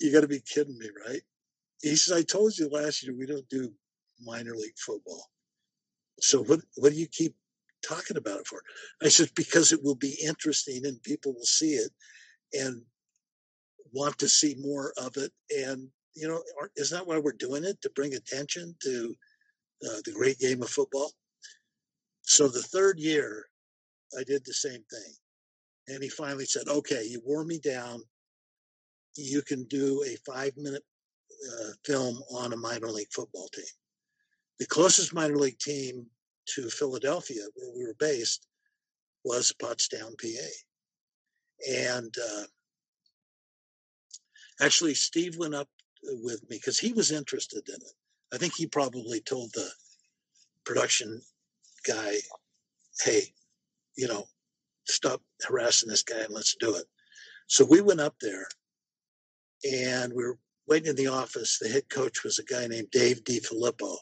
you got to be kidding me, right? He says, I told you last year we don't do minor league football. So what do you keep talking about it for? I said, because it will be interesting and people will see it and want to see more of it. And, isn't that why we're doing it? To bring attention to the great game of football. So the third year, I did the same thing. And he finally said, okay, you wore me down. You can do a 5-minute film on a minor league football team. The closest minor league team to Philadelphia, where we were based, was Pottstown, PA. And actually, Steve went up with me because he was interested in it. I think he probably told the production guy, hey, stop harassing this guy and let's do it. So we went up there and we were waiting in the office. The head coach was a guy named Dave DiFilippo,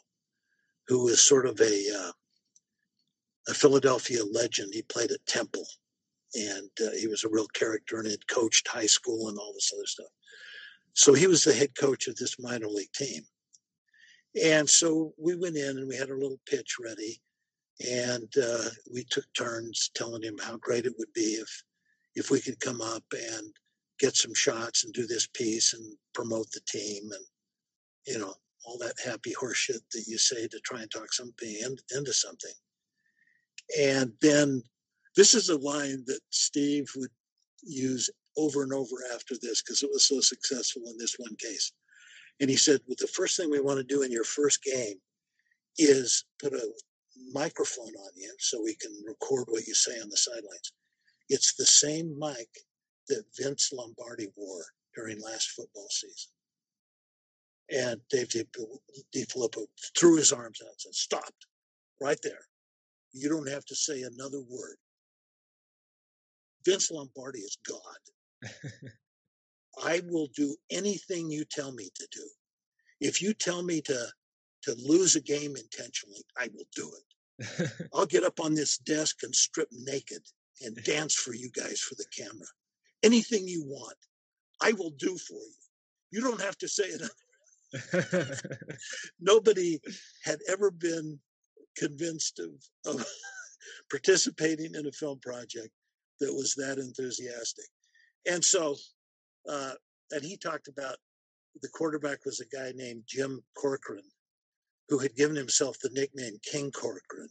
who was sort of a Philadelphia legend. He played at Temple, and he was a real character and had coached high school and all this other stuff. So he was the head coach of this minor league team. And so we went in and we had a little pitch ready, and we took turns telling him how great it would be if we could come up and get some shots and do this piece and promote the team and, you know, all that happy horseshit that you say to try and talk somebody into something. And then this is a line that Steve would use over and over after this because it was so successful in this one case. And he said, well, the first thing we want to do in your first game is put a microphone on you so we can record what you say on the sidelines. It's the same mic that Vince Lombardi wore during last football season. And Dave DiFilippo threw his arms out and said, stop, right there. You don't have to say another word. Vince Lombardi is God. I will do anything you tell me to do. If you tell me to lose a game intentionally, I will do it. I'll get up on this desk and strip naked and dance for you guys for the camera. Anything you want, I will do for you. You don't have to say it. Nobody had ever been convinced of participating in a film project that was that enthusiastic. And so, and he talked about the quarterback was a guy named Jim Corcoran, who had given himself the nickname King Corcoran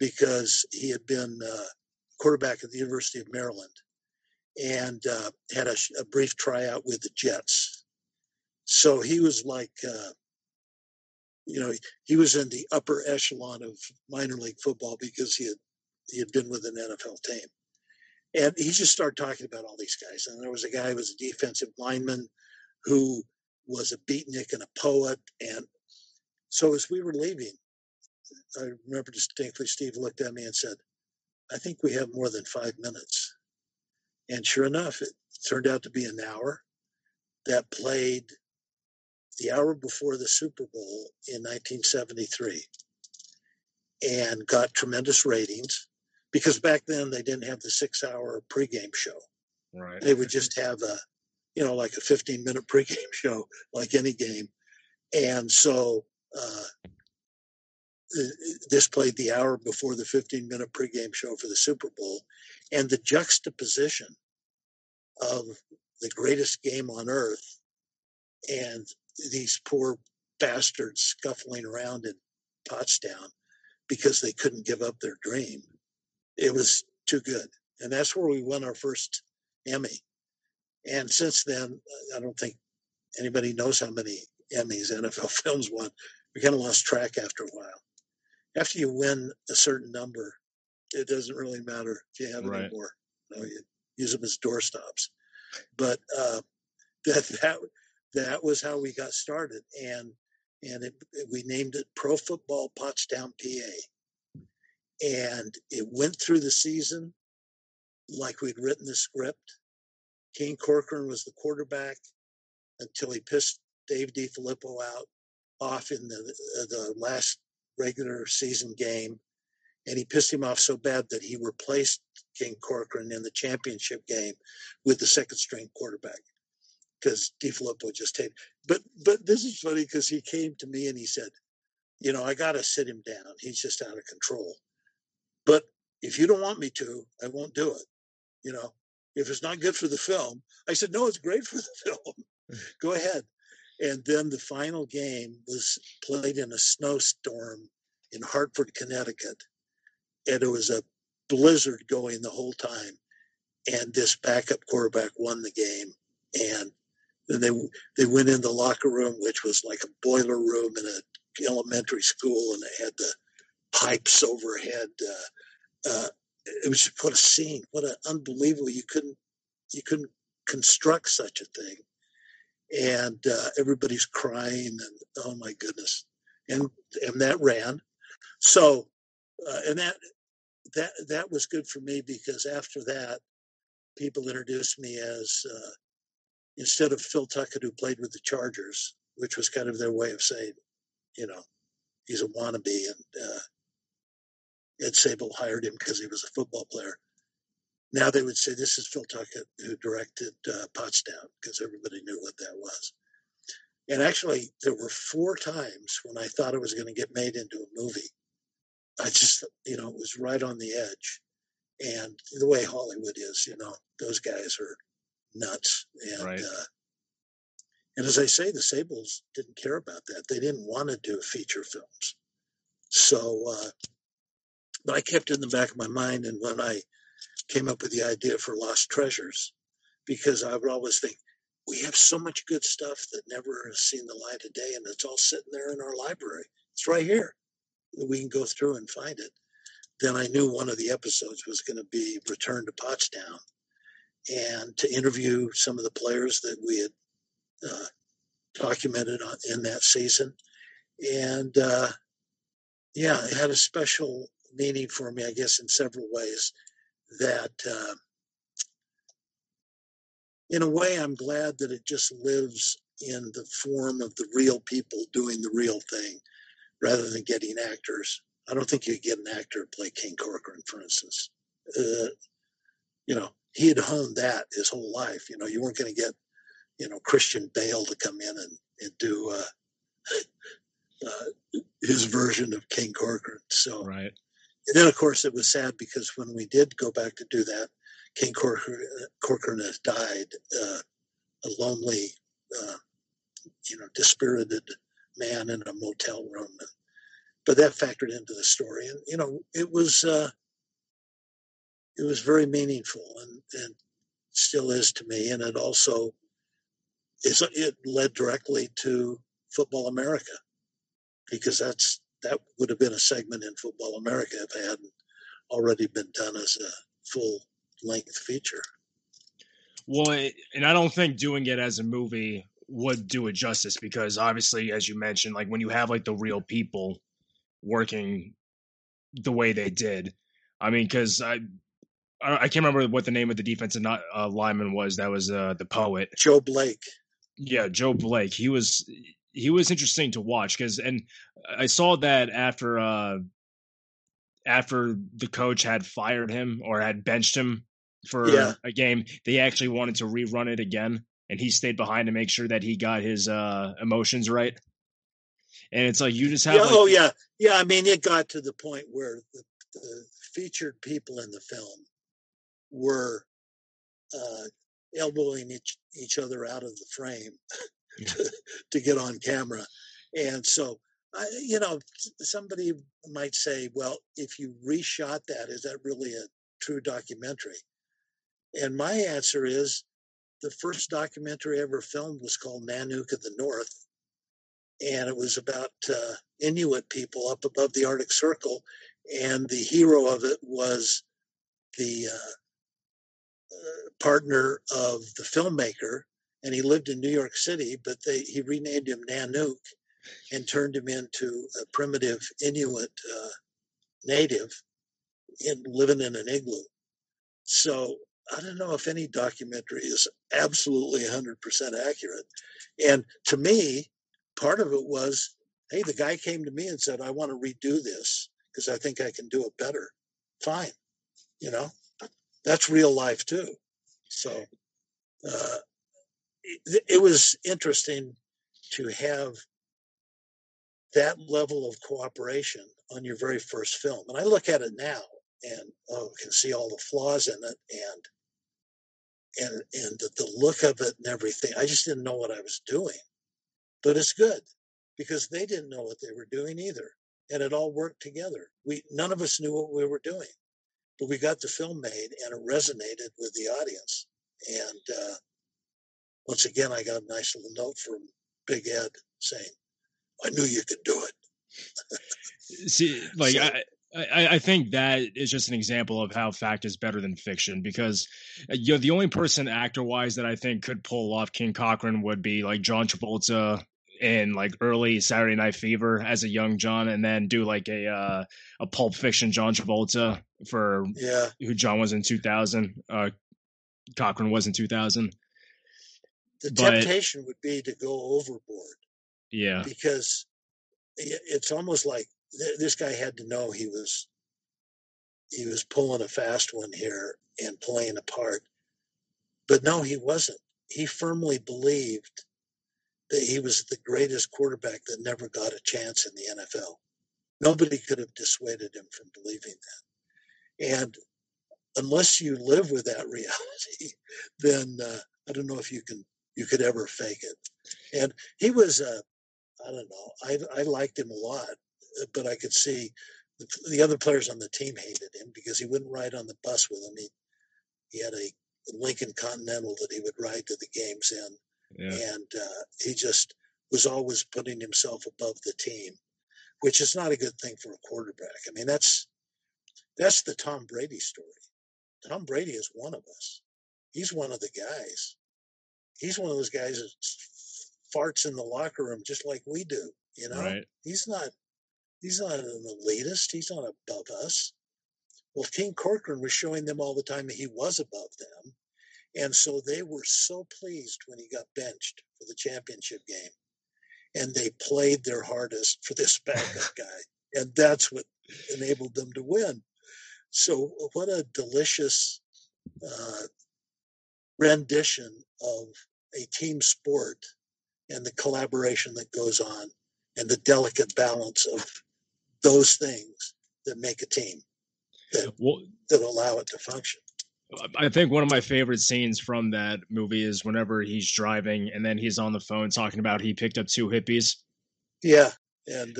because he had been quarterback at the University of Maryland and had a brief tryout with the Jets. So he was like, you know, he was in the upper echelon of minor league football because he had been with an NFL team. And he just started talking about all these guys. And there was a guy who was a defensive lineman who was a beatnik and a poet. And so as we were leaving, I remember distinctly Steve looked at me and said, I think we have more than 5 minutes. And sure enough, it turned out to be an hour that played the hour before the Super Bowl in 1973 and got tremendous ratings. Because back then they didn't have the 6-hour pregame show. Right. They would just have a, you know, like a 15-minute pregame show, like any game. And so this played the hour before the 15-minute pregame show for the Super Bowl. And the juxtaposition of the greatest game on earth and these poor bastards scuffling around in Pottstown because they couldn't give up their dream. It was too good. And that's where we won our first Emmy. And since then, I don't think anybody knows how many Emmys NFL Films won. We kind of lost track after a while. After you win a certain number, it doesn't really matter if you have right. any more. You know, you use them as doorstops. But that was how we got started. And we named it Pro Football Pottstown, PA. And it went through the season like we'd written the script. King Corcoran was the quarterback until he pissed Dave DiFilippo off in the last regular season game. And he pissed him off so bad that he replaced King Corcoran in the championship game with the second string quarterback because DiFilippo just taped. But this is funny because he came to me and he said, you know, I got to sit him down. He's just out of control. But if you don't want me to, I won't do it. You know, if it's not good for the film, I said, no, it's great for the film. Go ahead. And then the final game was played in a snowstorm in Hartford, Connecticut. And it was a blizzard going the whole time. And this backup quarterback won the game. And then they went in the locker room, which was like a boiler room in an elementary school. And they had the pipes overhead. It was what a scene! What an unbelievable! You couldn't construct such a thing, and everybody's crying and oh my goodness! And that ran, so and that that was good for me, because after that, people introduced me as, instead of Phil Tuckett, who played with the Chargers, which was kind of their way of saying, you know, he's a wannabe, and Ed Sabol hired him because he was a football player. Now they would say, this is Phil Tuckett, who directed Potsdam, because everybody knew what that was. And actually, there were 4 times when I thought it was going to get made into a movie. I just, you know, it was right on the edge. And the way Hollywood is, you know, those guys are nuts. And right. And as I say, the Sabols didn't care about that. They didn't want to do feature films. So, but I kept it in the back of my mind. And when I came up with the idea for Lost Treasures, because I would always think, we have so much good stuff that never has seen the light of day, and it's all sitting there in our library. It's right here. We can go through and find it. Then I knew one of the episodes was going to be Return to Pottstown, and to interview some of the players that we had documented in that season. And, yeah, it had a special meaning for me, I guess, in several ways, that in a way, I'm glad that it just lives in the form of the real people doing the real thing rather than getting actors. I don't think you could get an actor to play King Corcoran, for instance. You know, he had honed that his whole life. You know, you weren't going to get, you know, Christian Bale to come in and do his version of King Corcoran. So, right. And then, of course, it was sad because when we did go back to do that, King Corcoran has died, a lonely, you know, dispirited man in a motel room. But that factored into the story. And, you know, it was very meaningful, and still is to me. And it also, it led directly to Football America, because that would have been a segment in Football America if it hadn't already been done as a full length feature. Well, and I don't think doing it as a movie would do it justice, because obviously, as you mentioned, like when you have like the real people working the way they did, I mean, because I can't remember what the name of the defensive lineman was. That was the poet. Joe Blake. Yeah, Joe Blake. He was interesting to watch, because, and I saw that after the coach had fired him or had benched him for a game, they actually wanted to rerun it again. And he stayed behind to make sure that he got his emotions right. And it's like, you just have. Yeah, like, oh yeah. Yeah. I mean, it got to the point where the featured people in the film were elbowing each other out of the frame to get on camera. And so, you know, somebody might say, well, if you reshot that, is that really a true documentary? And my answer is, the first documentary ever filmed was called Nanook of the North. And it was about Inuit people up above the Arctic Circle. And the hero of it was the partner of the filmmaker. And he lived in New York City, but he renamed him Nanook and turned him into a primitive Inuit native living in an igloo. So I don't know if any documentary is absolutely 100% accurate. And to me, part of it was, hey, the guy came to me and said, I want to redo this because I think I can do it better. Fine. You know, that's real life too. So it was interesting to have that level of cooperation on your very first film. And I look at it now and can see all the flaws in it and the look of it and everything. I just didn't know what I was doing, but it's good because they didn't know what they were doing either. And it all worked together. None of us knew what we were doing, but we got the film made and it resonated with the audience. And once again, I got a nice little note from Big Ed saying, I knew you could do it. See, like, so, I think that is just an example of how fact is better than fiction, because you know, the only person actor wise that I think could pull off King Corcoran would be like John Travolta in like early Saturday Night Fever as a young John, and then do like a Pulp Fiction John Travolta for who John was in 2000. Corcoran was in 2000. The temptation would be to go overboard. Yeah. Because it's almost like this guy had to know he was pulling a fast one here and playing a part. But no, he wasn't. He firmly believed that he was the greatest quarterback that never got a chance in the NFL. Nobody could have dissuaded him from believing that. And unless you live with that reality, then I don't know if you could ever fake it. And he was, I don't know, I liked him a lot, but I could see the other players on the team hated him because he wouldn't ride on the bus with him. He had a Lincoln Continental that he would ride to the games in. Yeah. And he just was always putting himself above the team, which is not a good thing for a quarterback. I mean, that's the Tom Brady story. Tom Brady is one of us. He's one of the guys. He's one of those guys that farts in the locker room just like we do. You know, right. He's not an elitist. He's not above us. Well, King Corcoran was showing them all the time that he was above them. And so they were so pleased when he got benched for the championship game. And they played their hardest for this backup guy. And that's what enabled them to win. So what a delicious rendition of a team sport and the collaboration that goes on and the delicate balance of those things that make a team that allow it to function. I think one of my favorite scenes from that movie is whenever he's driving and then he's on the phone talking about he picked up two hippies. Yeah. And,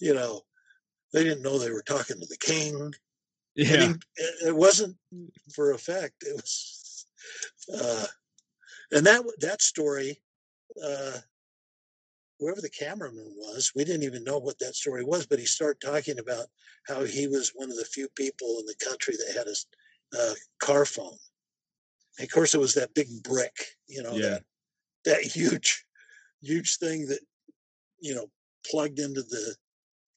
you know, they didn't know they were talking to the king. Yeah. I mean, it wasn't for effect. It was, and that story, whoever the cameraman was, we didn't even know what that story was, but he started talking about how he was one of the few people in the country that had a car phone. And of course, it was that big brick, you know, that huge thing that, you know, plugged into the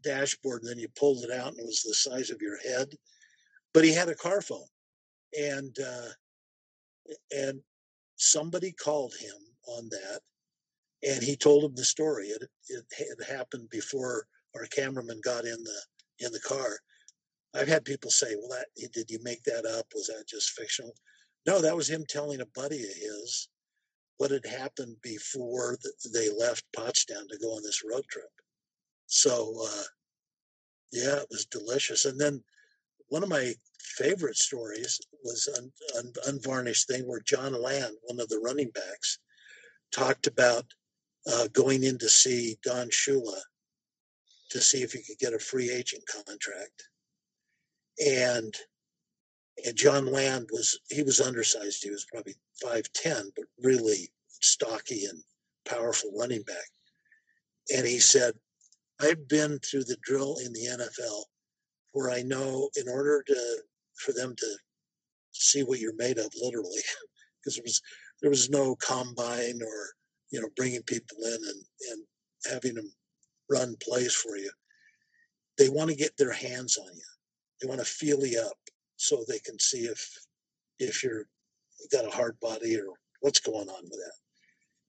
dashboard, and then you pulled it out and it was the size of your head. But he had a car phone, and somebody called him on that, and he told him the story. It had happened before our cameraman got in the car. I've had people say, "Well, did you make that up? Was that just fictional?" No, that was him telling a buddy of his what had happened before they left Potsdam to go on this road trip. So, yeah, it was delicious. And then one of my favorite stories was an unvarnished thing where John Land, one of the running backs, talked about going in to see Don Shula to see if he could get a free agent contract. And John Land was undersized. He was probably 5'10", but really stocky and powerful running back. And he said, "I've been through the drill in the NFL where I know in order for them to see what you're made of, literally, because there was no combine or, you know, bringing people in and having them run plays for you. They want to get their hands on you. They want to feel you up so they can see if you've got a hard body or what's going on with that."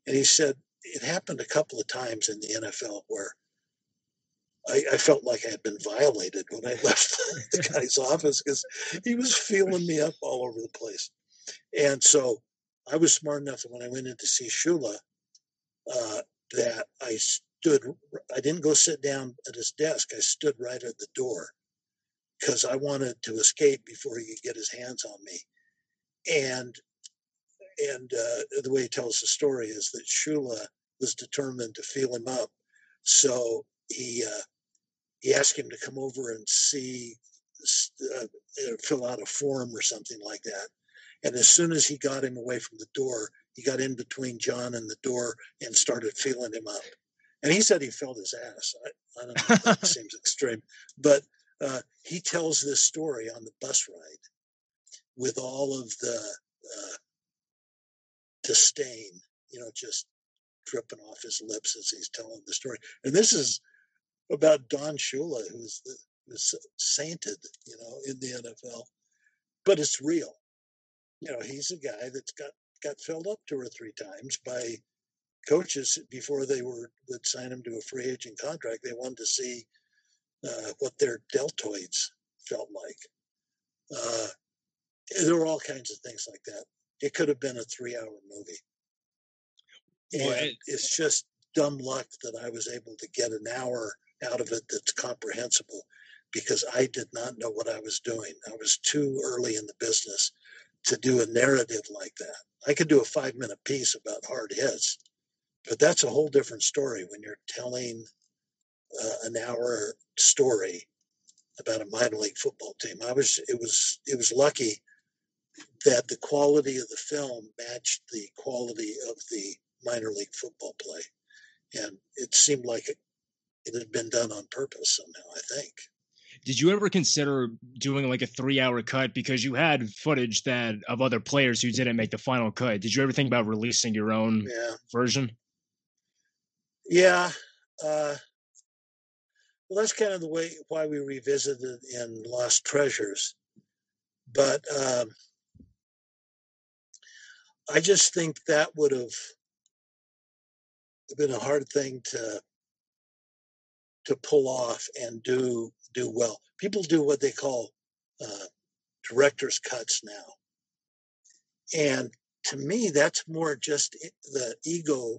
And he said, it happened a couple of times in the NFL where I felt like I had been violated when I left the guy's office because he was feeling me up all over the place. And so I was smart enough that when I went in to see Shula, that I didn't go sit down at his desk. I stood right at the door, because I wanted to escape before he could get his hands on me. And the way he tells the story is that Shula was determined to feel him up. So he asked him to come over and fill out a form or something like that. And as soon as he got him away from the door, he got in between John and the door and started feeling him up. And he said he felt his ass. I don't know if that seems extreme, but he tells this story on the bus ride with all of the disdain, you know, just dripping off his lips as he's telling the story. And this is about Don Shula, who's sainted, in the NFL, but it's real. He's a guy that's got filled up 2 or 3 times by coaches before they would sign him to a free agent contract. They wanted to see what their deltoids felt like. There were all kinds of things like that. It could have been a 3-hour movie. And it's just dumb luck that I was able to get an hour out of it that's comprehensible, because I did not know what I was doing. I was too early in the business to do a narrative like that. I could do a 5-minute piece about hard hits, but that's a whole different story when you're telling an hour story about a minor league football team. It was lucky that the quality of the film matched the quality of the minor league football play. And it seemed like it had been done on purpose somehow, I think. Did you ever consider doing like a 3-hour cut, because you had footage that of other players who didn't make the final cut? Did you ever think about releasing your own version? Yeah. Well, that's kind of the way why we revisited in Lost Treasures. But I just think that would have been a hard thing to pull off and do well. People do what they call director's cuts now. And to me, that's more just the ego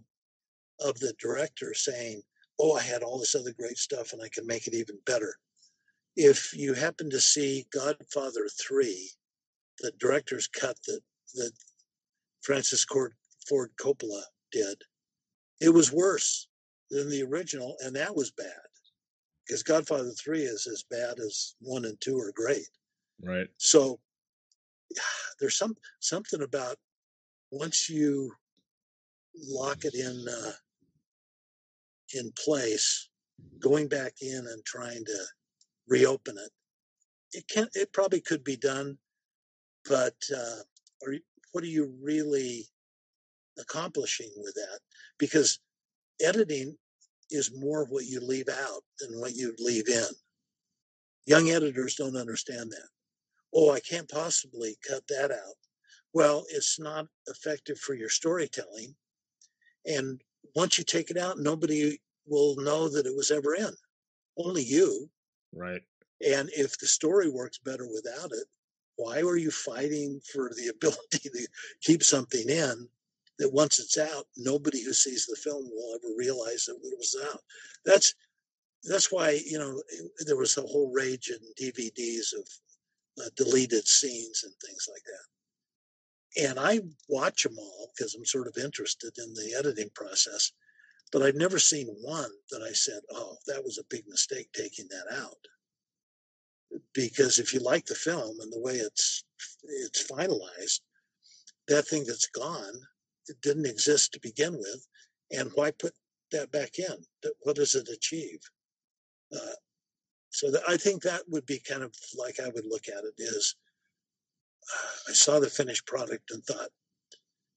of the director saying, oh, I had all this other great stuff and I can make it even better. If you happen to see Godfather 3, the director's cut that Francis Ford Coppola did, it was worse than the original, and that was bad. Because Godfather 3 is as bad as 1 and 2 are great. Right. So there's something about once you lock it in place, going back in and trying to reopen it. It probably could be done, but what are you really accomplishing with that? Because editing is more what you leave out than what you leave in. Young editors don't understand that. Oh, I can't possibly cut that out. Well, it's not effective for your storytelling. And once you take it out, nobody will know that it was ever in. Only you. Right. And if the story works better without it, why are you fighting for the ability to keep something in that once it's out, nobody who sees the film will ever realize that it was out? That's why, there was the whole rage in DVDs of deleted scenes and things like that. And I watch them all because I'm sort of interested in the editing process, but I've never seen one that I said, oh, that was a big mistake taking that out. Because if you like the film and the way it's finalized, that thing that's gone, it didn't exist to begin with, and why put that back in? What does it achieve? So I think that would be kind of like I would look at it is, I saw the finished product and thought,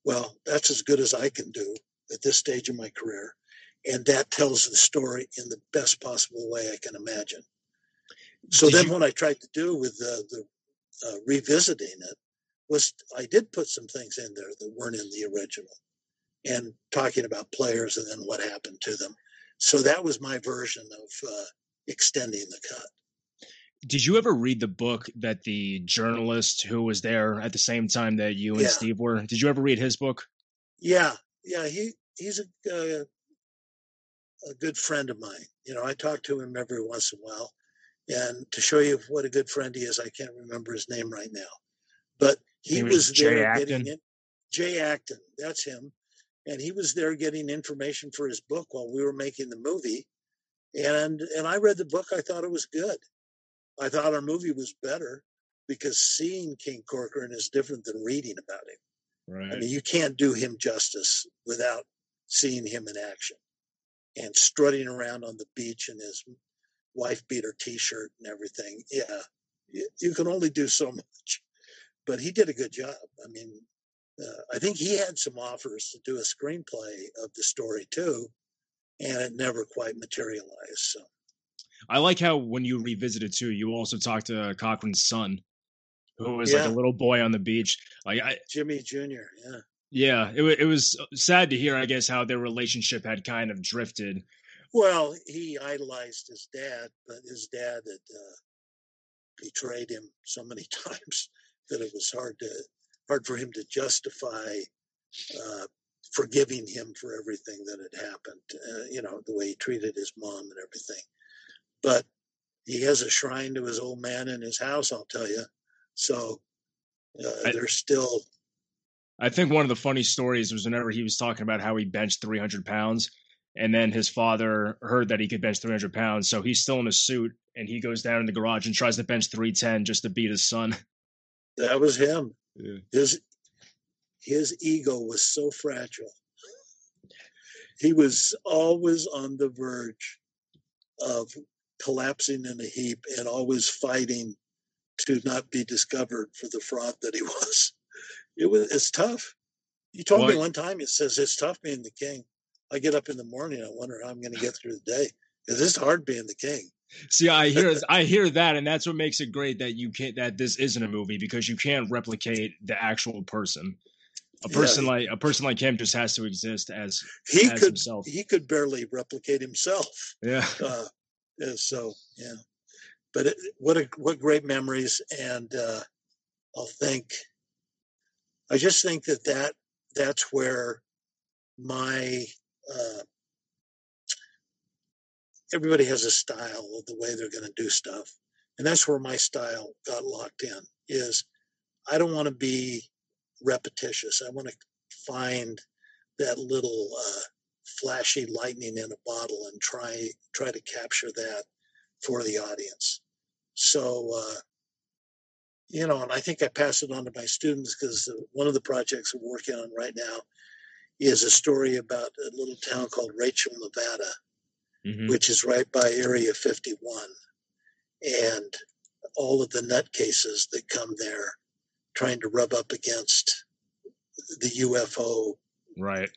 well, that's as good as I can do at this stage of my career, and that tells the story in the best possible way I can imagine. So what I tried to do with the revisiting it, was I did put some things in there that weren't in the original, and talking about players and then what happened to them. So that was my version of extending the cut. Did you ever read the book that the journalist who was there at the same time that you and Steve were, did you ever read his book? Yeah. Yeah. He's a good friend of mine. I talk to him every once in a while, and to show you what a good friend he is, I can't remember his name right now, but he was there getting in. Jay Acton, that's him. And he was there getting information for his book while we were making the movie. And I read the book. I thought it was good. I thought our movie was better because seeing King Corcoran is different than reading about him. Right. I mean, you can't do him justice without seeing him in action and strutting around on the beach in his wife beater T-shirt and everything. Yeah, you can only do so much. But he did a good job. I mean, I think he had some offers to do a screenplay of the story too, and it never quite materialized. So. I like how when you revisit it too, you also talked to Cochran's son, who was like a little boy on the beach, like Jimmy Jr. Yeah. Yeah, it was sad to hear, I guess, how their relationship had kind of drifted. Well, he idolized his dad, but his dad had betrayed him so many times that it was hard for him to justify forgiving him for everything that had happened, the way he treated his mom and everything. But he has a shrine to his old man in his house, I'll tell you. So there's still... I think one of the funny stories was whenever he was talking about how he benched 300 pounds and then his father heard that he could bench 300 pounds. So he's still in a suit and he goes down in the garage and tries to bench 310 just to beat his son. That was him. Yeah. His ego was so fragile. He was always on the verge of collapsing in a heap and always fighting to not be discovered for the fraud that he was. It's tough. You told me one time, it says, it's tough being the king. I get up in the morning, I wonder how I'm going to get through the day. Because it's hard being the king. See, I hear that, and that's what makes it great that you can't, that this isn't a movie, because you can't replicate the actual person. A person like him just has to exist as himself. He could barely replicate himself. Yeah. So yeah. But what great memories, and I just think that's where my everybody has a style of the way they're going to do stuff. And that's where my style got locked in, is I don't want to be repetitious. I want to find that little flashy lightning in a bottle and try to capture that for the audience. So, and I think I pass it on to my students, because one of the projects we're working on right now is a story about a little town called Rachel, Nevada, which is right by Area 51, and all of the nutcases that come there trying to rub up against the UFO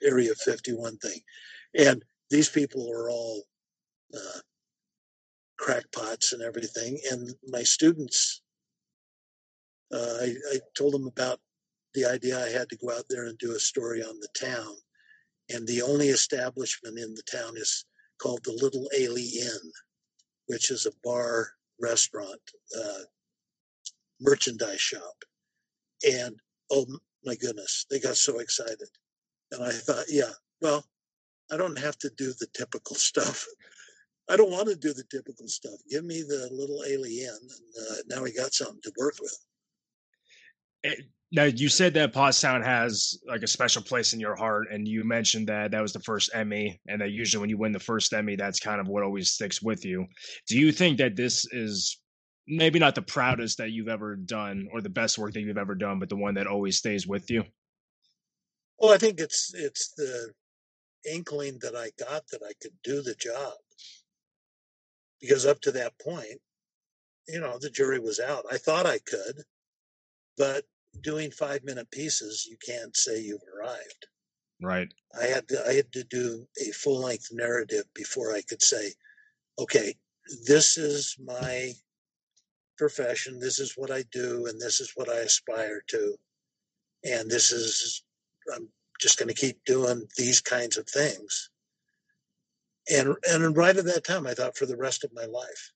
Area 51 thing. And these people are all crackpots and everything. And my students... I told them about the idea I had to go out there and do a story on the town. And the only establishment in the town is called The Little Alien, which is a bar, restaurant, merchandise shop. And, oh, my goodness, they got so excited. And I thought, I don't have to do the typical stuff. I don't want to do the typical stuff. Give me The Little Alien. And now we got something to work with. Now, you said that Pottstown has like a special place in your heart, and you mentioned that that was the first Emmy, and that usually when you win the first Emmy, that's kind of what always sticks with you. Do you think that this is maybe not the proudest that you've ever done or the best work that you've ever done, but the one that always stays with you? Well, I think it's the inkling that I got that I could do the job. Because up to that point, the jury was out. I thought I could. But doing 5-minute pieces, you can't say you've arrived. Right. I had to do a full-length narrative before I could say, okay, this is my profession, this is what I do, and this is what I aspire to. And I'm just going to keep doing these kinds of things. And right at that time, I thought, for the rest of my life.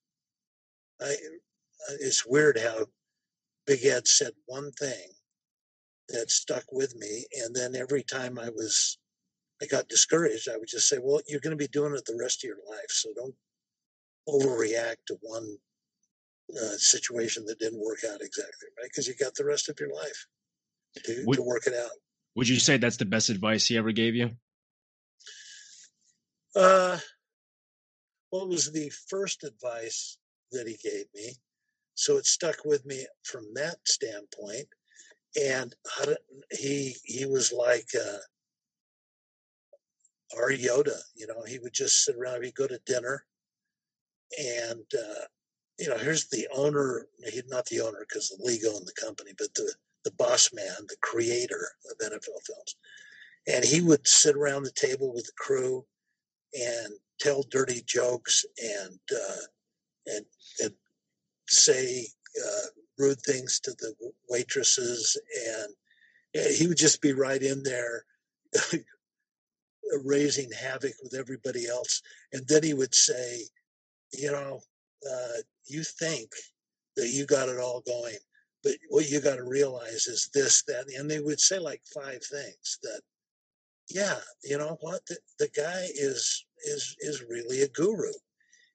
It's weird how Big Ed said one thing that stuck with me, and then every time I got discouraged, I would just say, well, you're going to be doing it the rest of your life, so don't overreact to one situation that didn't work out exactly, right? Because you got the rest of your life to work it out. Would you say that's the best advice he ever gave you? Well, it was the first advice that he gave me. So it stuck with me from that standpoint. And he was like our Yoda, he would just sit around, he'd go to dinner. And, here's the owner, not the owner because the league owned the company, but the the boss man, the creator of NFL Films. And he would sit around the table with the crew and tell dirty jokes and say rude things to the waitresses. And he would just be right in there raising havoc with everybody else. And then he would say, you know, you think that you got it all going, but what you got to realize is this, that, and they would say like five things that, yeah, you know what? The guy is really a guru.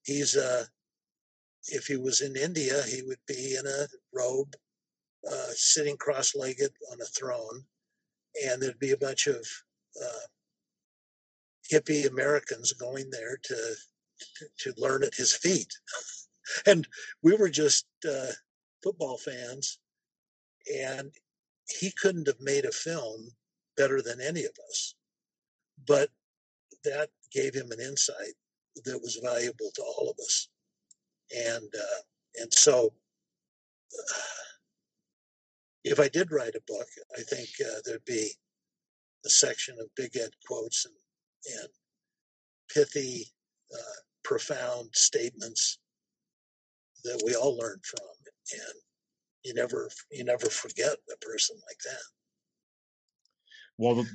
He's if he was in India, he would be in a robe, sitting cross-legged on a throne, and there'd be a bunch of hippie Americans going there to learn at his feet. And we were just football fans, and he couldn't have made a film better than any of us. But that gave him an insight that was valuable to all of us. And so if I did write a book, I think there'd be a section of Big Ed quotes and pithy, profound statements that we all learn from. And you never forget a person like that. Well,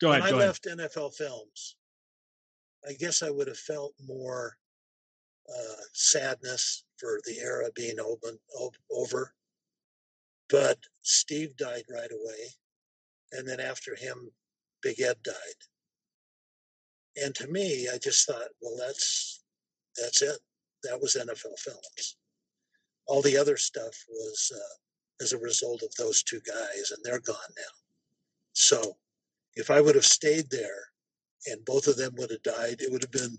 Go ahead. Left NFL Films, I guess I would have felt more sadness for the era being over. But Steve died right away. And then after him, Big Ed died. And to me, I just thought, well, that's it. That was NFL Films. All the other stuff was as a result of those two guys, and they're gone now. So if I would have stayed there and both of them would have died, it would have been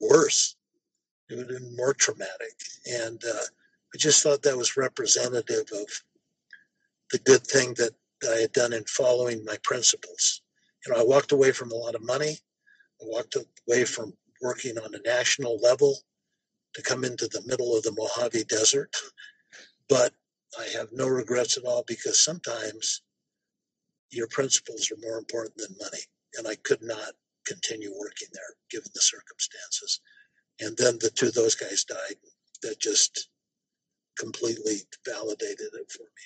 worse. It would have been more traumatic. And I just thought that was representative of the good thing that I had done in following my principles. You know, I walked away from a lot of money. I walked away from working on a national level to come into the middle of the Mojave Desert. But I have no regrets at all, because sometimes your principles are more important than money. And I could not continue working there given the circumstances. And then the two of those guys died. That just completely validated it for me.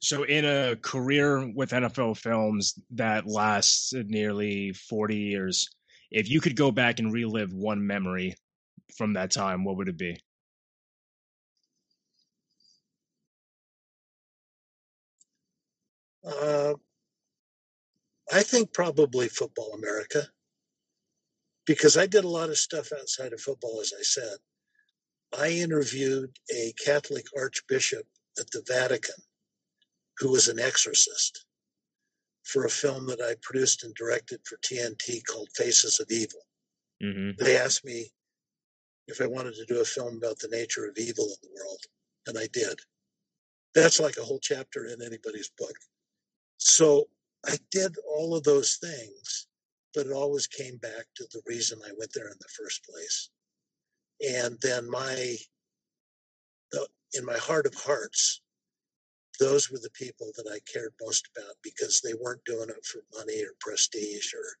So in a career with NFL Films that lasts nearly 40 years, if you could go back and relive one memory from that time, what would it be? I think probably Football America, because I did a lot of stuff outside of football, as I said. I interviewed a Catholic archbishop at the Vatican who was an exorcist for a film that I produced and directed for TNT called Faces of Evil. Mm-hmm. They asked me if I wanted to do a film about the nature of evil in the world, and I did. That's like a whole chapter in anybody's book. So I did all of those things, but it always came back to the reason I went there in the first place. And then in my heart of hearts, those were the people that I cared most about, because they weren't doing it for money or prestige, or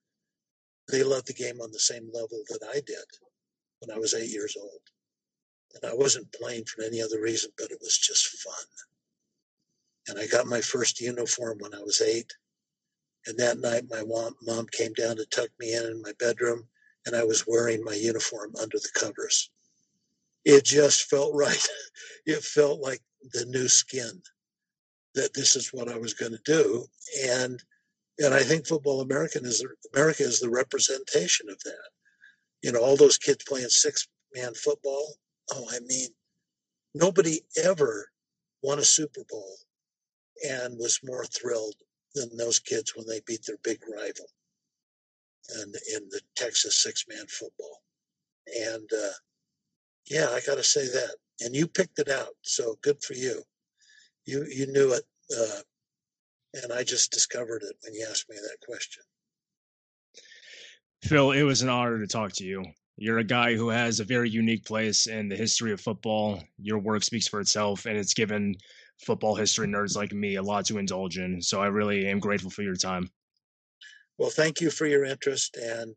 they loved the game on the same level that I did when I was 8 years old. And I wasn't playing for any other reason, but it was just fun. And I got my first uniform when I was 8. And that night, my mom came down to tuck me in my bedroom, and I was wearing my uniform under the covers. It just felt right. It felt like the new skin, that this is what I was going to do. And I think Football America is the representation of that. You know, all those kids playing six-man football. Oh, I mean, nobody ever won a Super Bowl and was more thrilled than those kids when they beat their big rival in the Texas six-man football. And, yeah, I got to say that. And you picked it out, so good for you. You knew it, and I just discovered it when you asked me that question. Phil, it was an honor to talk to you. You're a guy who has a very unique place in the history of football. Your work speaks for itself, and it's given football history nerds like me a lot to indulge in. So I really am grateful for your time. Well, thank you for your interest, and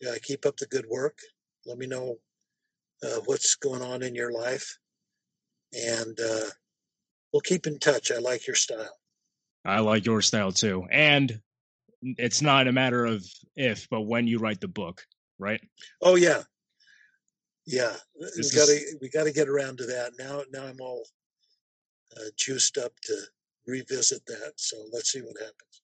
yeah, keep up the good work. Let me know what's going on in your life, and we'll keep in touch. I like your style. I like your style too. And it's not a matter of if, but when you write the book, right? Oh yeah. Yeah. We got to get around to that. Now I'm all juiced up to revisit that. So let's see what happens.